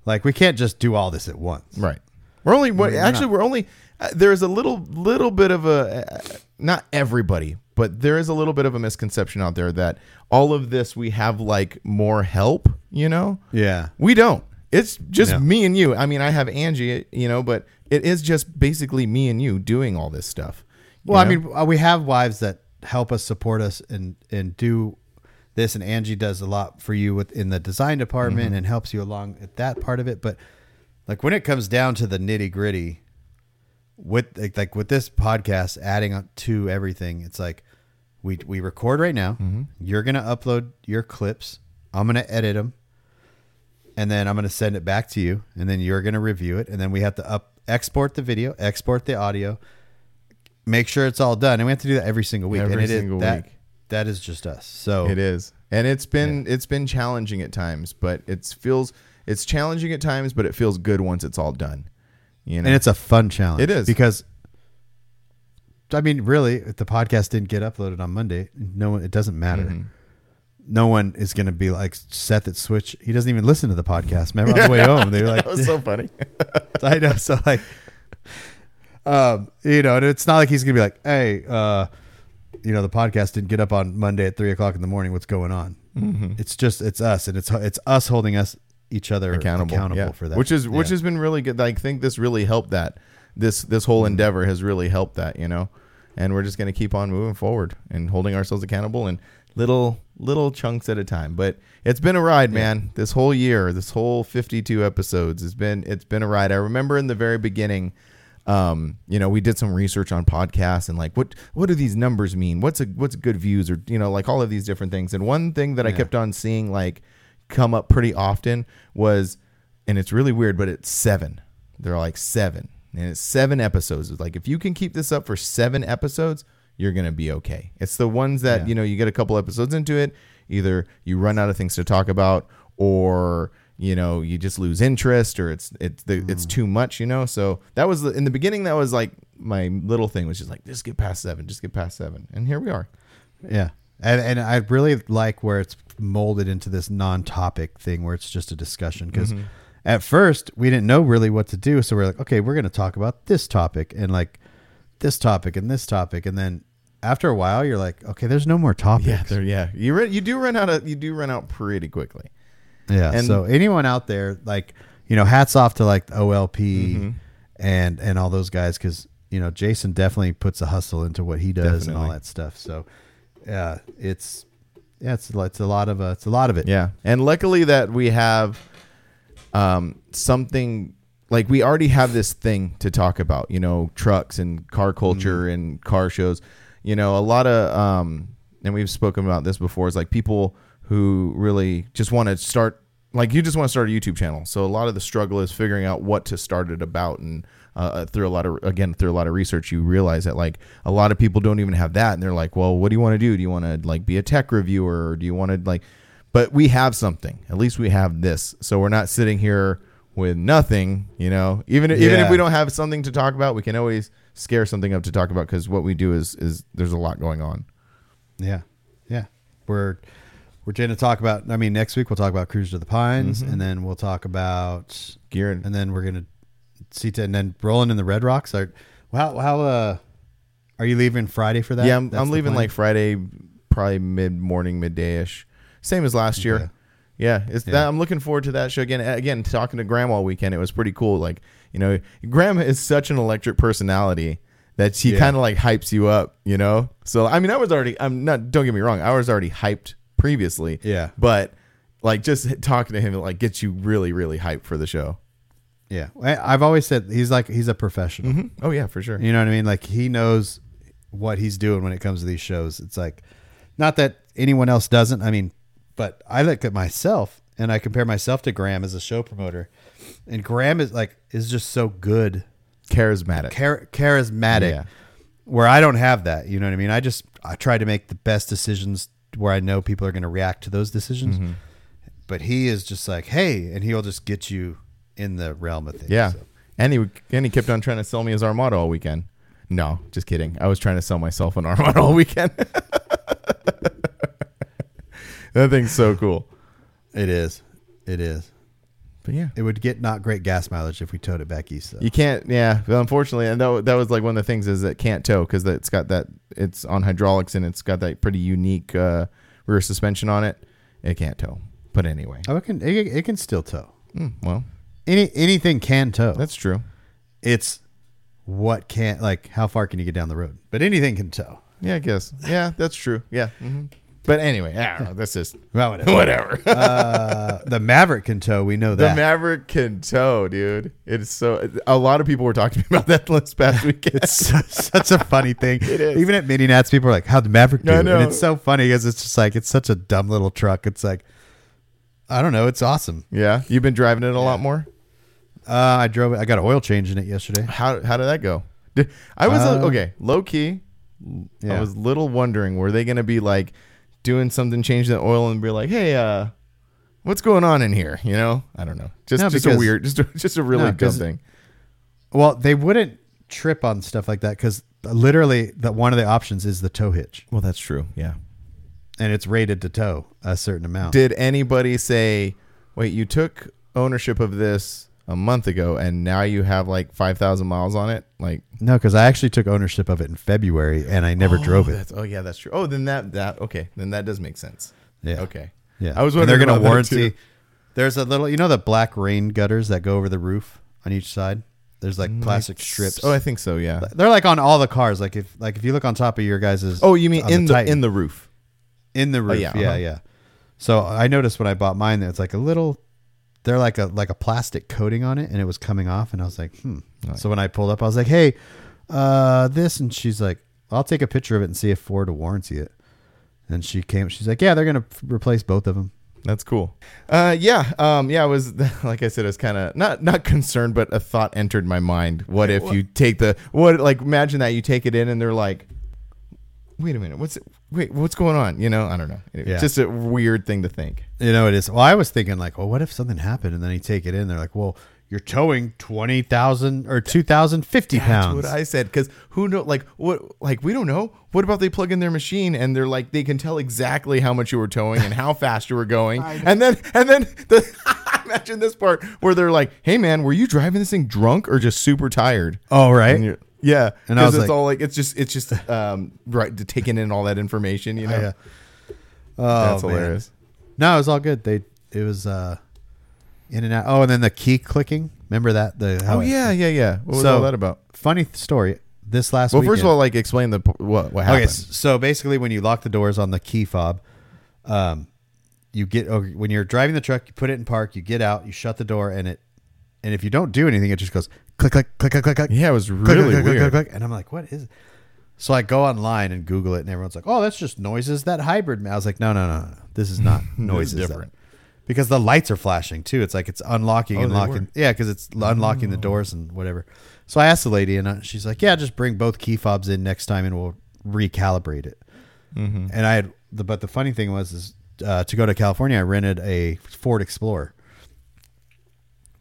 Like we can't just do all this at once. Right. There is a little bit of a, not everybody, but there is a little bit of a misconception out there that all of this, we have like more help, you know? Yeah. We don't. It's just me and you. I mean, I have Angie, you know, but it is just basically me and you doing all this stuff. Well, you know? I mean, we have wives that help us, support us, and do this. And Angie does a lot for you in the design department and helps you along at that part of it. But like when it comes down to the nitty gritty, with this podcast adding up to everything, it's like we record right now. Mm-hmm. You're gonna upload your clips. I'm gonna edit them. And then I'm going to send it back to you and then you're going to review it. And then we have to export the video, export the audio, make sure it's all done. And we have to do that every single week. Every single week. That is just us. So it is. And it's been challenging at times, but it's challenging at times, but it feels good once it's all done. You know? And it's a fun challenge. It is. Because I mean, really, if the podcast didn't get uploaded on Monday, it doesn't matter. Mm-hmm. No one is going to be like Seth at Switch. He doesn't even listen to the podcast. Remember on the way home, they were like, "That was so funny." I know. So like, you know, and it's not like he's going to be like, "Hey, you know, the podcast didn't get up on Monday at 3:00 in the morning. What's going on?" Mm-hmm. It's just it's us holding each other accountable for that, which has been really good. I think this really helped that this whole endeavor has really helped that, you know, and we're just going to keep on moving forward and holding ourselves accountable and little chunks at a time. But it's been a ride, man. This whole year, this whole 52 episodes has been, it's been a ride. I remember in the very beginning, you know, we did some research on podcasts and like, what do these numbers mean? What's good views, or, you know, like all of these different things. And one thing that I kept on seeing like come up pretty often was, and it's really weird, but it's 7. They're like 7 and it's 7 episodes. It's like, if you can keep this up for 7 episodes, you're going to be okay. It's the ones that, you know, you get a couple episodes into it, either you run out of things to talk about or, you know, you just lose interest or it's too much, you know? So that was in the beginning, that was like my little thing was just like, just get past 7. And here we are. Yeah. And I really like where it's molded into this non-topic thing where it's just a discussion. Cause at first we didn't know really what to do. So we're like, okay, we're going to talk about this topic and like this topic. And then, after a while, you're like, okay, there's no more topics. Yeah, you do run out pretty quickly. Yeah. And so anyone out there, like, you know, hats off to like OLP and all those guys, because you know Jason definitely puts a hustle into what he does and all that stuff. So it's a lot of it. Yeah. And luckily that we have something. Like we already have this thing to talk about, you know, trucks and car culture and car shows, you know, a lot of, and we've spoken about this before, is like people who really just want to start, like you just want to start a YouTube channel. So a lot of the struggle is figuring out what to start it about. And through a lot of research, you realize that like a lot of people don't even have that. And they're like, well, what do you want to do? Do you want to like be a tech reviewer? Or do you want to like, but we have something, at least we have this. So we're not sitting here with nothing, you know, even if we don't have something to talk about, we can always scare something up to talk about, because what we do is there's a lot going on. Yeah. Yeah. We're going to talk about, I mean, next week we'll talk about Cruise to the Pines, mm-hmm. and then we'll talk about gear, and then we're going to see, and then Rolling in the Red Rocks. Are you leaving Friday for that? Yeah, I'm leaving like Friday, probably mid-morning, midday-ish. Same as last year. Okay. Yeah, that I'm looking forward to that show again. Again, talking to Graham all weekend, it was pretty cool. Like, you know, Graham is such an electric personality that he kind of like hypes you up, you know? So, I mean, don't get me wrong, I was already hyped previously. Yeah. But like just talking to him, it like gets you really, really hyped for the show. Yeah. I've always said he's a professional. Mm-hmm. Oh yeah, for sure. You know what I mean? Like he knows what he's doing when it comes to these shows. It's like, not that anyone else doesn't. I mean, but I look at myself and I compare myself to Graham as a show promoter, and Graham is just so good, charismatic, yeah. Where I don't have that. You know what I mean? I try to make the best decisions where I know people are going to react to those decisions, mm-hmm. but he is just like, hey, and he'll just get you in the realm of things. Yeah. So. And he kept on trying to sell me his Armada all weekend. No, just kidding. I was trying to sell myself an Armada all weekend. That thing's so cool. It is. But yeah, it would get not great gas mileage if we towed it back east, though. You can't. Yeah. Well, unfortunately. And that was like one of the things is that can't tow, because it's got that, it's on hydraulics and it's got that pretty unique rear suspension on it. It can't tow. But anyway, it can still tow. Well, anything can tow. That's true. It's what can't, like how far can you get down the road, but anything can tow. Yeah, I guess. Yeah, that's true. Yeah. Mm-hmm. But anyway, I don't know. That's just whatever. The Maverick can tow. We know that. The Maverick can tow, dude. It's so. A lot of people were talking to me about that this past weekend. It's such a funny thing. It is. Even at Mini Nats, people are like, how'd the Maverick do? And it's so funny because it's just like, it's such a dumb little truck. It's like, I don't know. It's awesome. Yeah. You've been driving it a lot more? I drove it. I got an oil change in it yesterday. How did that go? I was okay. Low key. Yeah. I was little wondering, were they going to be like, doing something, change the oil and be like, hey, what's going on in here? You know, I don't know. Just a really dumb thing. Well, they wouldn't trip on stuff like that, because literally one of the options is the tow hitch. Well, that's true. Yeah. And it's rated to tow a certain amount. Did anybody say, wait, you took ownership of this a month ago and now you have like 5,000 miles on it? Like, no, because I actually took ownership of it in February and I never drove it. Oh yeah, that's true. Oh, then then that does make sense. Yeah. Okay. Yeah. I was wondering, and they're going to warranty. There's a little, you know, the black rain gutters that go over the roof on each side. There's like plastic strips. Oh, I think so. Yeah. They're like on all the cars. Like if you look on top of your guys's. Oh, you mean in the roof? In the roof. Oh, yeah. Yeah. Uh-huh. Yeah. So I noticed when I bought mine that it's like a little. They're like a plastic coating on it, and it was coming off, and I was like, Nice. So when I pulled up, I was like, hey, this, and she's like, I'll take a picture of it and see if Ford will warranty it. And she came, she's like, yeah, they're going to replace both of them. That's cool. I was, like I said, I was kind of not concerned, but a thought entered my mind. Imagine that you take it in and they're like, wait a minute, what's going on? You know, I don't know. It's just a weird thing to think. You know, it is. Well, I was thinking like, well, what if something happened? And then you take it in, they're like, well, you're towing 20,000 or 2,050 pounds. That's what I said. Because who knows? Like, what? Like, we don't know. What about they plug in their machine and they're like, they can tell exactly how much you were towing and how fast you were going. Imagine this part where they're like, hey man, were you driving this thing drunk or just super tired? Oh, right. Yeah, and I was all like, it's just right to taking in all that information, you know. Yeah. Oh, that's hilarious. Man. No, it was all good. It was in and out. Oh, and then the key clicking. Remember that? Yeah. What was all that about? Funny story. This last weekend. Well, first of all, like explain what happened. Okay, so basically, when you lock the doors on the key fob, when you're driving the truck, you put it in park, you get out, you shut the door, and if you don't do anything, it just goes. Click, click, click, click, click, click. Yeah, it was really weird. Click, click, click. And I'm like, what is it? So I go online and Google it, and everyone's like, oh, that's just noises that hybrid. I was like, no. This is not noises. This is different. Because the lights are flashing, too. It's like it's unlocking and locking. Yeah, because it's unlocking the doors and whatever. So I asked the lady, and she's like, yeah, just bring both key fobs in next time, and we'll recalibrate it. Mm-hmm. And but the funny thing was to go to California, I rented a Ford Explorer.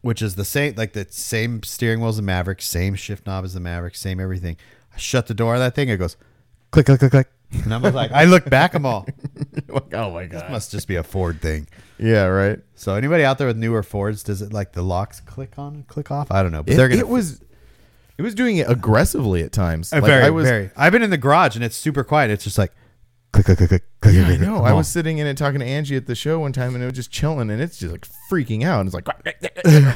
which is the same, like the same steering wheel as the Maverick, same shift knob as the Maverick, same everything. I shut the door of that thing. It goes click, click, click, click. And I was like, I look back, I'm all, like, oh my God, this must just be a Ford thing. Yeah, right. So anybody out there with newer Fords, does it like the locks click on and click off? I don't know. But it was doing it aggressively at times. Very. I've been in the garage and it's super quiet. It's just like click, click, click, click, click. Yeah, I know. I was sitting in and talking to Angie at the show one time and it was just chilling and it's just like freaking out. And it's like, I'm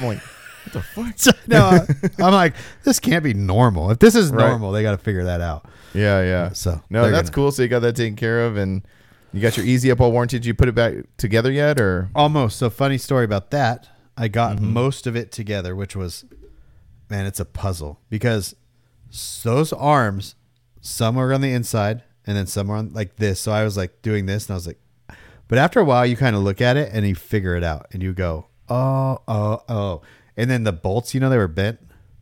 like, what the fuck? So, no, I'm like, this can't be normal. If this is normal, they got to figure that out. Yeah, yeah. So no, that's cool. So you got that taken care of and you got your EZ-UP all warranted. Did you put it back together yet or? Almost. So funny story about that. I got most of it together, which was, man, it's a puzzle because those arms, some are on the inside and then some are on like this. So I was like doing this and I was like, but after a while you kind of look at it and you figure it out and you go, oh. And then the bolts, you know, they were bent.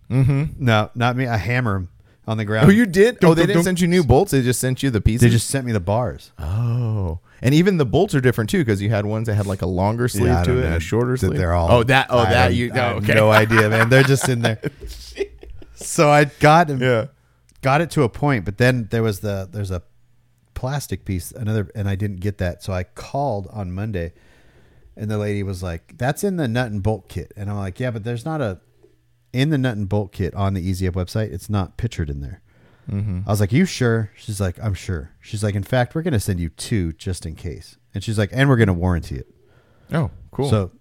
Mm-hmm. No, not me. I hammer them on the ground. Oh, you did? Oh, they didn't send you new bolts. They just sent you the pieces. They just sent me the bars. Oh, and even the bolts are different too because you had ones that had like a longer sleeve to it and a shorter sleeve. They're all. I have no idea, man. They're just in there. So I got it to a point, but then there's a plastic piece, and I didn't get that. So I called on Monday. And the lady was like, that's in the nut and bolt kit. And I'm like, yeah, but there's not in the nut and bolt kit on the EZ-UP website. It's not pictured in there. Mm-hmm. I was like, you sure? She's like, I'm sure. She's like, in fact, we're going to send you two just in case. And she's like, and we're going to warranty it. Oh, cool. So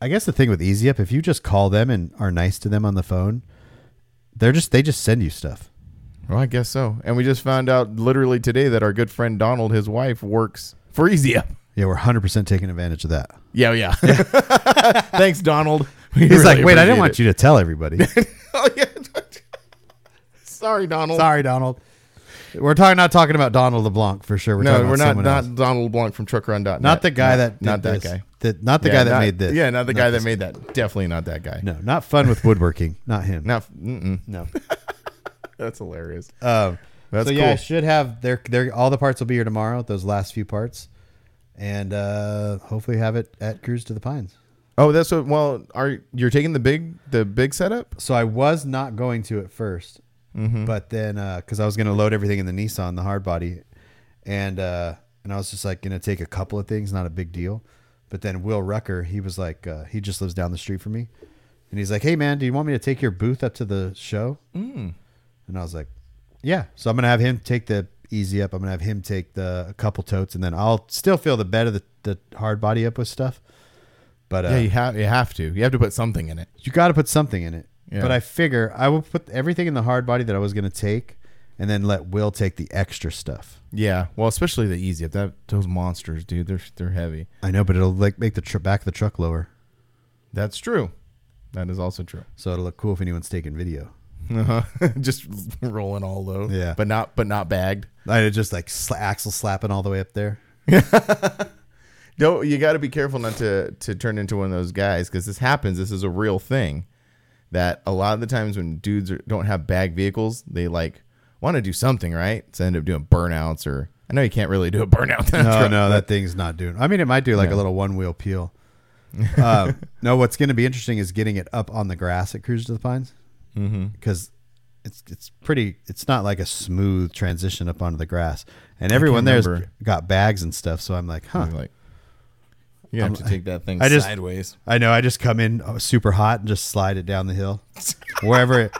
I guess the thing with EZ-UP, if you just call them and are nice to them on the phone, they just send you stuff. Well, I guess so. And we just found out literally today that our good friend Donald, his wife, works for EZ-UP. Yeah, we're 100% taking advantage of that. Yeah. Thanks, Donald. He's like, wait, I didn't want you to tell everybody. Sorry, Donald. We're not talking about Donald LeBlanc for sure. We're not Donald LeBlanc from truckrun.net. Not the guy made this. Yeah, not the guy that made that. Definitely not that guy. No, not fun with woodworking. Not him. No. That's hilarious. That's so cool. Yeah, I should have all the parts will be here tomorrow. Those last few parts. And hopefully have it at Cruise to the Pines. Oh, that's what. Well, you're taking the big setup? So I was not going to at first, but then because I was going to load everything in the Nissan, the hard body, and I was just like going to take a couple of things, not a big deal. But then Will Rucker, he was like, he just lives down the street from me, and he's like, hey man, do you want me to take your booth up to the show? Mm. And I was like, yeah. So I'm going to have him take the EZ-UP. I'm gonna have him take a couple totes, and then I'll still fill the bed of the hard body up with stuff. But yeah, you have to put something in it. You got to put something in it. Yeah. But I figure I will put everything in the hard body that I was gonna take, and then let Will take the extra stuff. Yeah, well, especially the EZ-UP. Those monsters, dude, they're heavy. I know, but it'll like make the back of the truck lower. That's true. That is also true. So it'll look cool if anyone's taking video. Just rolling all low. Yeah, but not bagged. I just like axle slapping all the way up there. No, you got to be careful not to turn into one of those guys because this happens. This is a real thing that a lot of the times when dudes don't have bagged vehicles, they like want to do something right, so end up doing burnouts. Or I know you can't really do a burnout. No, that thing's not doing. I mean, it might do like a little one wheel peel. No, what's going to be interesting is getting it up on the grass at Cruise to the Pines. Because it's pretty. It's not like a smooth transition up onto the grass, and everyone there's got bags and stuff. So I'm like, you have to take that thing sideways. I know. I just come in super hot and just slide it down the hill, wherever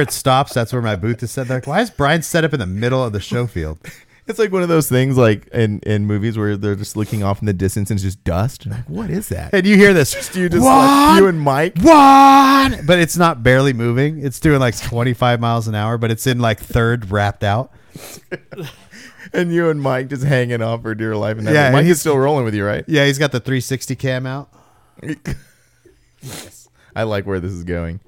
it stops. That's where my booth is set. They're like, why is Brian set up in the middle of the show field? It's like one of those things like in movies where they're just looking off in the distance and it's just dust. Like, what is that? And you hear this. Like you and Mike. What? But it's not barely moving. It's doing like 25 miles an hour, but it's in like third wrapped out. And you and Mike just hanging off for dear life. And Mike is still rolling with you, right? Yeah, he's got the 360 cam out. Yes. I like where this is going.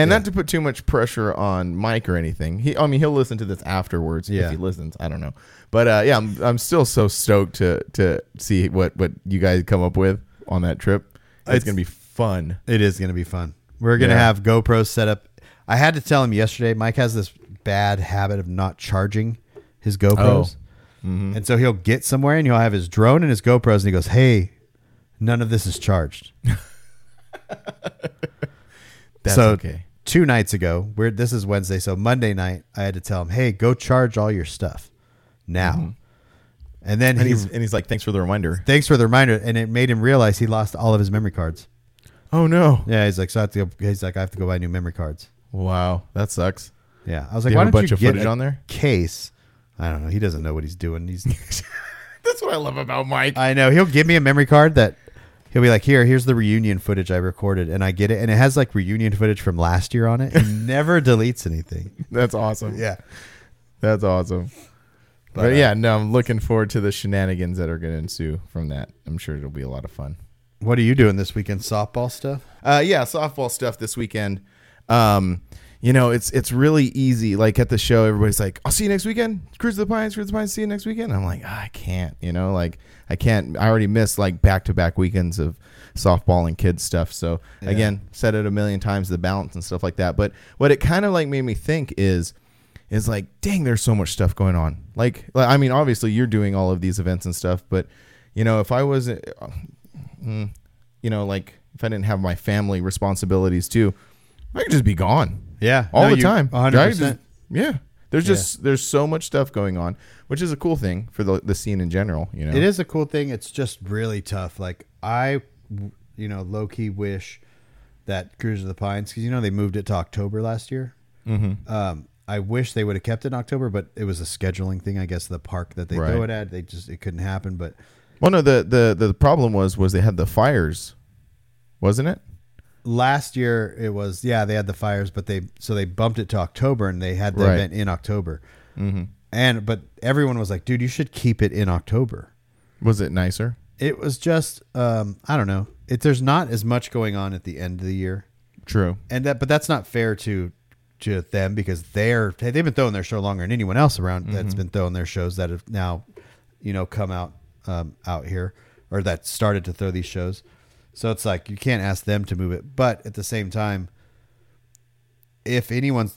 Not to put too much pressure on Mike or anything. He'll listen to this afterwards if he listens. I don't know, but I'm still so stoked to see what you guys come up with on that trip. It's gonna be fun. It is gonna be fun. We're gonna have GoPros set up. I had to tell him yesterday. Mike has this bad habit of not charging his GoPros, and so he'll get somewhere and he'll have his drone and his GoPros, and he goes, "Hey, none of this is charged." That's so, okay. 2 nights ago, this is Wednesday, so Monday night, I had to tell him, hey, go charge all your stuff now. Mm-hmm. And then he's like, thanks for the reminder. Thanks for the reminder. And it made him realize he lost all of his memory cards. Oh, no. Yeah, he's like, I have to go buy new memory cards. Wow, that sucks. Yeah. I was like, why don't you get a case? I don't know. He doesn't know what he's doing. That's what I love about Mike. I know. He'll give me a memory card that he'll be like, here's the reunion footage I recorded. And I get it. And it has like reunion footage from last year on it. He never deletes anything. That's awesome. Yeah. That's awesome. But yeah, no, I'm looking forward to the shenanigans that are going to ensue from that. I'm sure it'll be a lot of fun. What are you doing this weekend? Softball stuff? Yeah, softball stuff this weekend. You know, it's really easy. Like at the show, everybody's like, I'll see you next weekend. Cruise to the Pines, see you next weekend. I'm like, I can't, you know, like I can't. I already missed like back-to-back weekends of softball and kids stuff. So yeah. Again, said it a million times, the balance and stuff like that. But what it kind of like made me think is like, dang, there's so much stuff going on. Like, I mean, obviously you're doing all of these events and stuff, but you know, if I wasn't, you know, like if I didn't have my family responsibilities too, I could just be gone. Yeah. All the time. 100%. Yeah. There's so much stuff going on, which is a cool thing for the scene in general. You know, it is a cool thing. It's just really tough. Like I, you know, low key wish that Cruise to the Pines, cause you know, they moved it to October last year. Mm-hmm. I wish they would have kept it in October, but it was a scheduling thing, I guess, the park that they throw it at. It couldn't happen. But well, no, the problem was they had the fires, wasn't it? Last year it was, yeah, they had the fires, but they bumped it to October and they had the event in October. Mm-hmm. But everyone was like, dude, you should keep it in October. Was it nicer? It was just, I don't know. There's not as much going on at the end of the year. True. But that's not fair to them because they've been throwing their show longer than anyone else around that's been throwing their shows that have now, you know, come out out here or that started to throw these shows. So it's like you can't ask them to move it. But at the same time, if anyone's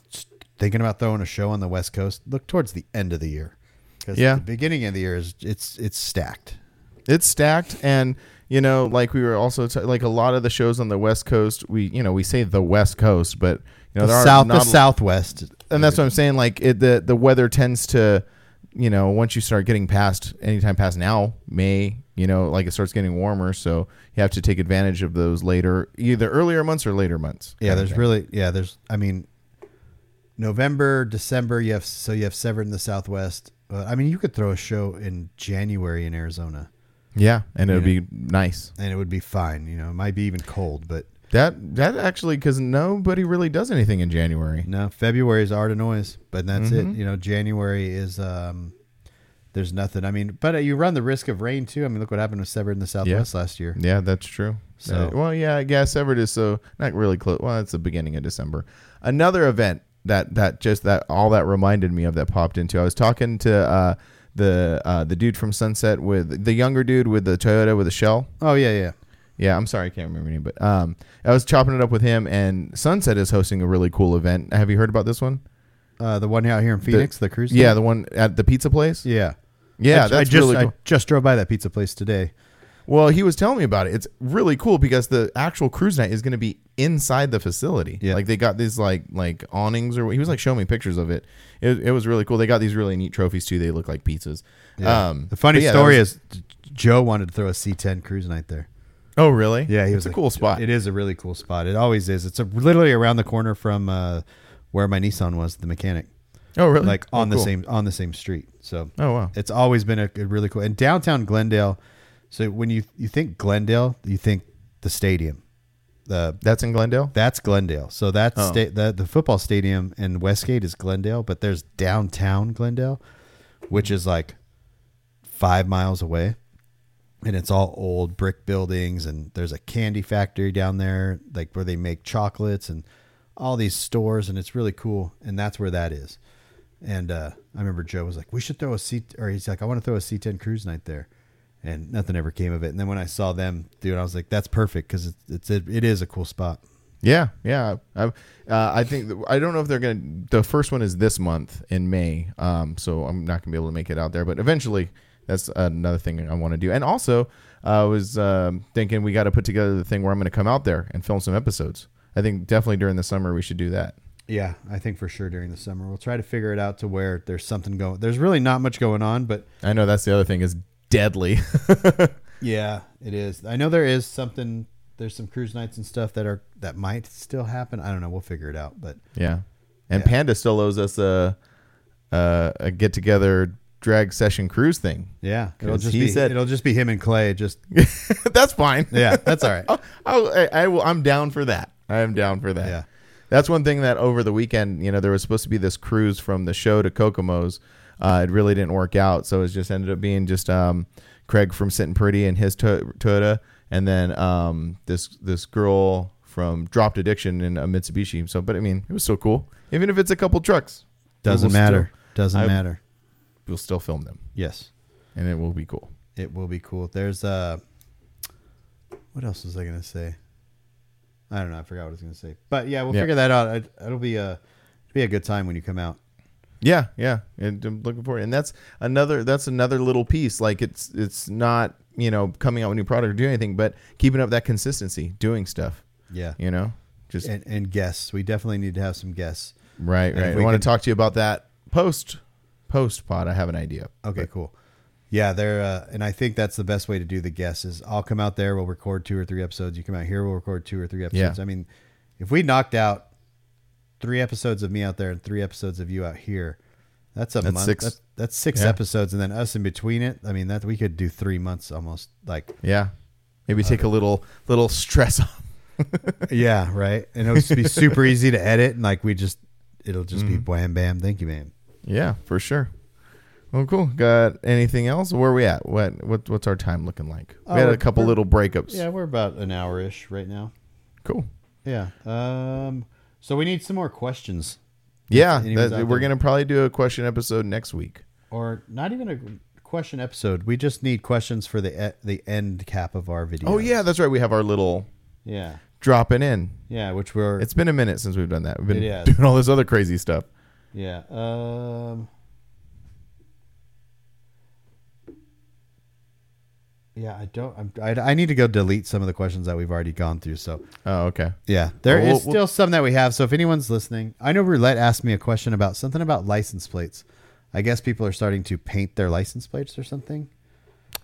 thinking about throwing a show on the West Coast, look towards the end of the year because the beginning of the year is it's stacked. It's stacked. And, you know, like we were also like a lot of the shows on the West Coast. We say the West Coast, but you know, the Southwest. And that's what I'm saying. Like the weather tends to, you know, once you start getting past anytime past now, May, you know, like it starts getting warmer. So you have to take advantage of those later, either earlier months or later months. Yeah. There's November, December. You have severed in the Southwest. I mean, you could throw a show in January in Arizona. Yeah. And it would be nice. And it would be fine. You know, it might be even cold, but. That actually, because nobody really does anything in January. No, February is art and noise, but that's it. You know, January is there's nothing. I mean, but you run the risk of rain too. I mean, look what happened with Severed in the Southwest last year. Yeah, that's true. So Severed is so not really close. Well, it's the beginning of December. Another event that reminded me of that popped into. I was talking to the dude from Sunset with the younger dude with the Toyota with the shell. Oh yeah. Yeah, I'm sorry, I can't remember any, but I was chopping it up with him, and Sunset is hosting a really cool event. Have you heard about this one? The one out here in Phoenix, the cruise? Yeah, the one at the pizza place? Yeah. Yeah, that's really cool. I just drove by that pizza place today. Well, he was telling me about it. It's really cool because the actual cruise night is going to be inside the facility. Yeah. Like, they got these, like awnings, or he was, like, showing me pictures of it. It was really cool. They got these really neat trophies, too. They look like pizzas. Yeah. The funny story is Joe wanted to throw a C10 cruise night there. Oh, really? Yeah, it's a cool spot. It is a really cool spot. It always is. It's literally around the corner from where my Nissan was, the mechanic. Oh, really? Like on the same street. So oh wow, it's always been a really cool. And downtown Glendale. So when you think Glendale, you think the stadium. That's in Glendale. That's Glendale. So the football stadium in Westgate is Glendale, but there's downtown Glendale, which is like 5 miles away. And it's all old brick buildings, and there's a candy factory down there, like where they make chocolates and all these stores, and it's really cool. And that's where that is. And I remember Joe was like, "We should throw a C," or he's like, "I want to throw a C10 cruise night there," and nothing ever came of it. And then when I saw them do it, I was like, "That's perfect," because it is a cool spot. Yeah, yeah. I think I don't know if they're gonna. The first one is this month in May, so I'm not gonna be able to make it out there, but eventually. that's another thing I want to do. And also, I was thinking we got to put together the thing where I'm going to come out there and film some episodes. I think definitely during the summer we should do that. Yeah, I think for sure during the summer. We'll try to figure it out to where there's something going. There's really not much going on, but... I know that's the other thing is deadly. Yeah, it is. I know there is something... There's some cruise nights and stuff that might still happen. I don't know. We'll figure it out, but... Yeah. And yeah. Panda still owes us a get-together drag session cruise thing. Yeah. It'll just be him and Clay. Just That's fine. Yeah, that's all right. I'm down for that. I am down for that. Yeah. That's one thing that over the weekend, you know, there was supposed to be this cruise from the show to Kokomo's. It really didn't work out. So it just ended up being just Craig from Sitting Pretty and his Toyota. And then this girl from Dropped Addiction in a Mitsubishi. So, but I mean, it was so cool. Even if it's a couple trucks. Doesn't matter. Doesn't matter. We'll still film them. Yes. And it will be cool. It will be cool. There's what else was I going to say? I don't know. I forgot what I was going to say. But yeah, we'll figure that out. It'll be a good time when you come out. Yeah, yeah. And I'm looking forward. And that's another little piece. Like it's not, you know, coming out with new product or doing anything, but keeping up that consistency, doing stuff. Yeah. You know, just and guests. We definitely need to have some guests. Right, and right. We want to talk to you about that post pod. I have an idea. Okay, cool. Yeah, they're and I think that's the best way to do the guests is I'll come out there, we'll record 2 or 3 episodes. You come out here, we'll record 2 or 3 episodes. Yeah. I mean, if we knocked out 3 episodes of me out there and 3 episodes of you out here, that's month. Six. That's 6 episodes, and then us in between it. I mean, that we could do 3 months almost. Like yeah, maybe take a little stress off. Yeah, right. And it would just be super easy to edit, and like it'll just be wham bam. Thank you, man. Yeah, for sure. Well, cool. Got anything else? Where are we at? What's our time looking like? We had a couple little breakups. Yeah, we're about an hour-ish right now. Cool. Yeah. So we need some more questions. Yeah. We're going to probably do a question episode next week. Or not even a question episode. We just need questions for the end cap of our video. Oh, yeah. That's right. We have our little dropping in. Yeah, which it's been a minute since we've done that. We've been doing all this other crazy stuff. Yeah. Yeah, I need to go delete some of the questions that we've already gone through. So, oh, okay. Yeah, there is still some that we have. So if anyone's listening, I know Roulette asked me a question about something about license plates. I guess people are starting to paint their license plates or something.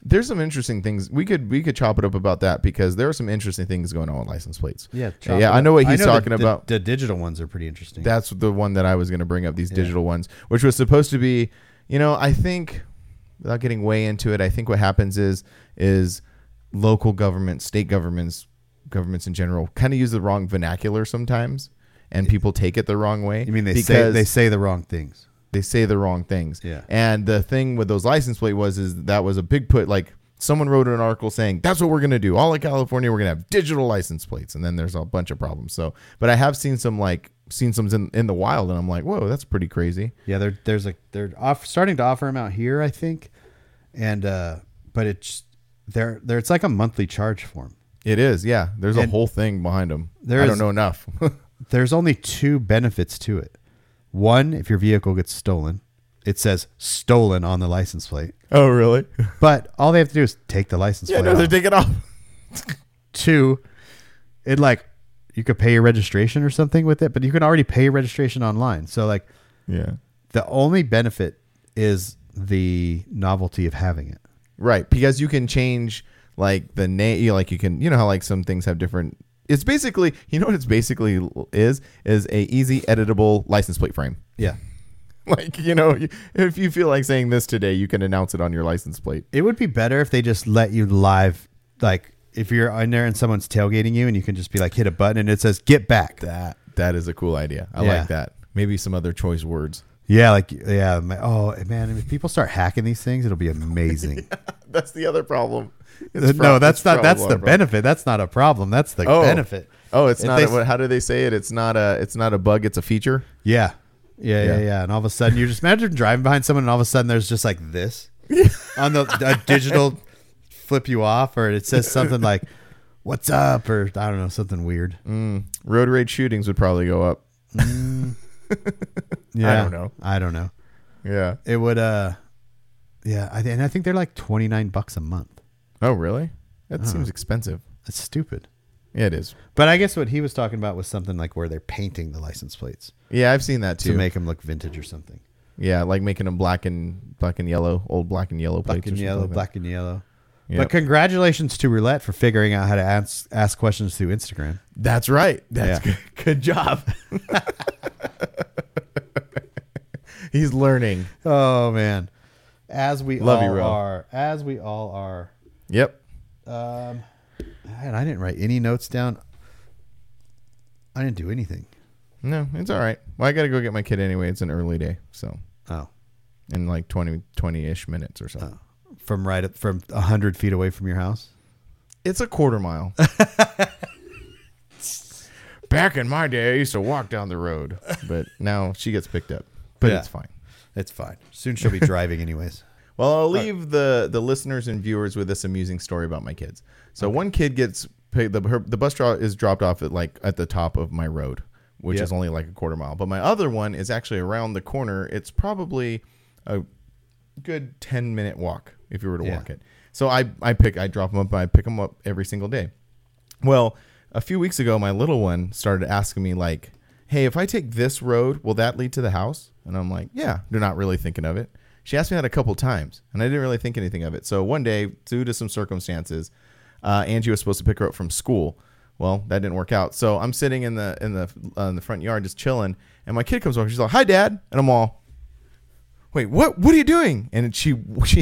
There's some interesting things we could chop it up about that because there are some interesting things going on with license plates. Yeah, yeah. I know what he's talking about. The digital ones are pretty interesting. That's the one that I was going to bring up. These digital ones, which was supposed to be, you know, I think. Without getting way into it, I think what happens is local governments, state governments in general, kind of use the wrong vernacular sometimes, and people take it the wrong way. You mean they say the wrong things? They say the wrong things. Yeah. And the thing with those license plate was that was a big put. Like someone wrote an article saying that's what we're gonna do. All in California, we're gonna have digital license plates, and then there's a bunch of problems. So, but I have seen some in the wild, and I'm like, whoa, that's pretty crazy. Yeah, they're starting to offer them out here, I think, and but it's there. It's like a monthly charge for them. It is, yeah. There's a whole thing behind them. I don't know enough. There's only 2 benefits to it. One, if your vehicle gets stolen, it says stolen on the license plate. Oh, really? But all they have to do is take the license plate. Yeah, no, they take it off. 2, it you could pay your registration or something with it, but you can already pay your registration online. So the only benefit is the novelty of having it. Right. Because you can change the name, you can, you know how some things have different, it's basically, you know what it's basically is a easy editable license plate frame. Yeah. If you feel like saying this today, you can announce it on your license plate. It would be better if they just let you live, if you're in there and someone's tailgating you and you can just be hit a button and it says, get back. That is a cool idea. I like that. Maybe some other choice words. Yeah. Oh man, if people start hacking these things, it'll be amazing. Yeah, that's the other problem. That's the benefit. That's not a problem. That's the benefit. Oh, how do they say it? It's not a bug. It's a feature. Yeah. And all of a sudden you just imagine driving behind someone and all of a sudden there's just this on a digital flip you off, or it says something like what's up, or I don't know, something weird. Road rage shootings would probably go up. Yeah. I don't know. Yeah. It would Yeah, and I think they're like $29 a month. Oh, really? That seems expensive. That's stupid. Yeah, it is. But I guess what he was talking about was something like where they're painting the license plates. Yeah, I've seen that too. To make them look vintage or something. Yeah, like making them black and yellow, old black and yellow plates. Black and yellow. Yep. But congratulations to Roulette for figuring out how to ask questions through Instagram. That's right. That's good job. He's learning. Oh man, as we all are. Yep. Man, I didn't write any notes down. I didn't do anything. No, it's all right. Well, I got to go get my kid anyway. It's an early day, so. Oh. In like 20-ish minutes or so. Oh. From 100 feet away from your house? It's a quarter mile. Back in my day, I used to walk down the road, but now she gets picked up. But yeah. It's fine. It's fine. Soon she'll be driving anyways. Well, I'll leave the listeners and viewers with this amusing story about my kids. So one kid gets paid. The bus is dropped off at the top of my road, which is only like a quarter mile. But my other one is actually around the corner. It's probably a good 10-minute walk if you were to walk it. So I drop them up. I pick them up every single day. Well, a few weeks ago, my little one started asking me like, "Hey, if I take this road, will that lead to the house?" And I'm like, "Yeah." They're not really thinking of it. She asked me that a couple times, and I didn't really think anything of it. So one day, due to some circumstances, Angie was supposed to pick her up from school. Well, that didn't work out. So I'm sitting in the front yard just chilling, and my kid comes over. She's like, "Hi, Dad," and I'm all, "Wait, what? What are you doing?" And she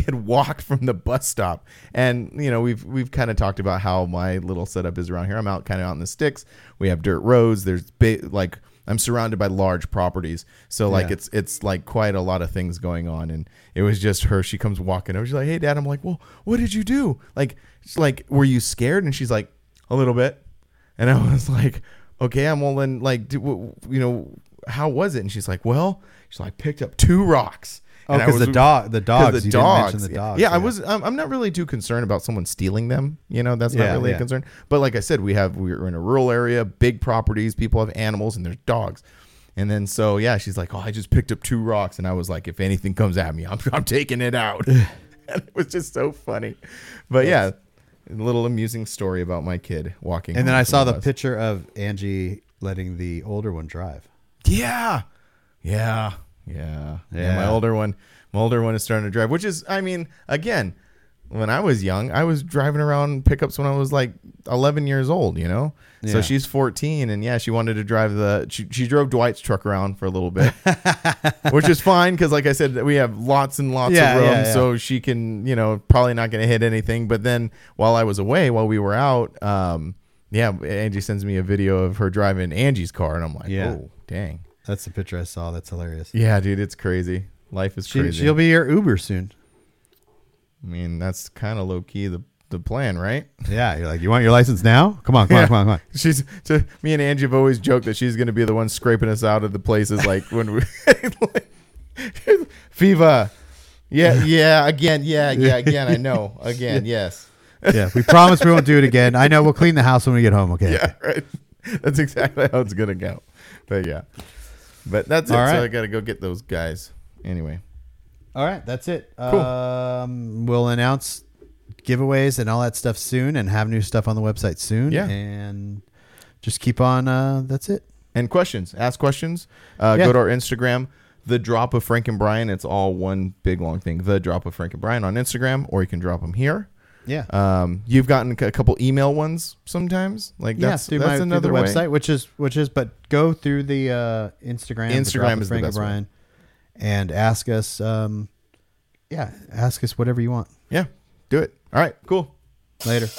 had walked from the bus stop, and you know we've kind of talked about how my little setup is around here. I'm out in the sticks. We have dirt roads. There's I'm surrounded by large properties. So it's like quite a lot of things going on. And it was just her. She comes walking over. She's like, "Hey, Dad." I'm like, "Well, what did you do? Like, were you scared?" And she's like, "A little bit." And I was like, "Okay, I'm all in. Like, how was it?" And she's like, "Well," she's like, "picked up 2 rocks." Oh, because the dogs. You didn't mention the dogs. Yeah, yeah. I'm not really too concerned about someone stealing them. You know, that's not really a concern. But like I said, we're in a rural area, big properties, people have animals, and there's dogs. And then so she's like, "Oh, I just picked up 2 rocks," and I was like, "If anything comes at me, I'm taking it out." And it was just so funny. But a little amusing story about my kid walking. And then I saw the picture of Angie letting the older one drive. Yeah. Yeah. Yeah. Yeah. My older one is starting to drive, which is, I mean, again, when I was young, I was driving around pickups when I was like 11 years old, you know? Yeah. So she's 14 and she wanted to drive she drove Dwight's truck around for a little bit, which is fine. Cause like I said, we have lots and lots of room. Yeah. So she can, probably not going to hit anything. But then while we were out, Angie sends me a video of her driving Angie's car and I'm like, oh, dang. That's the picture I saw. That's hilarious. Yeah, dude, it's crazy. Life is crazy. She'll be your Uber soon. I mean, that's kind of low key the plan, right? Yeah, you're like, you want your license now? Come on. She's me and Angie have always joked that she's going to be the one scraping us out of the places like when we Fiva. Yeah, again. I know. Again, yes. Yeah, we promise we won't do it again. I know we'll clean the house when we get home, okay? Yeah, right. That's exactly how it's going to go. But yeah. But that's it. Right. So I got to go get those guys. Anyway. All right. That's it. Cool. We'll announce giveaways and all that stuff soon and have new stuff on the website soon. Yeah. And just keep on. That's it. And questions. Ask questions. Go to our Instagram, The Drop of Frank and Brian. It's all one big long thing. The Drop of Frank and Brian on Instagram, or you can drop them here. Yeah. You've gotten a couple email ones sometimes. Like that's another the website, way. which is but go through the Instagram. Instagram is the best one. And ask us ask us whatever you want. Yeah. Do it. All right, cool. Later.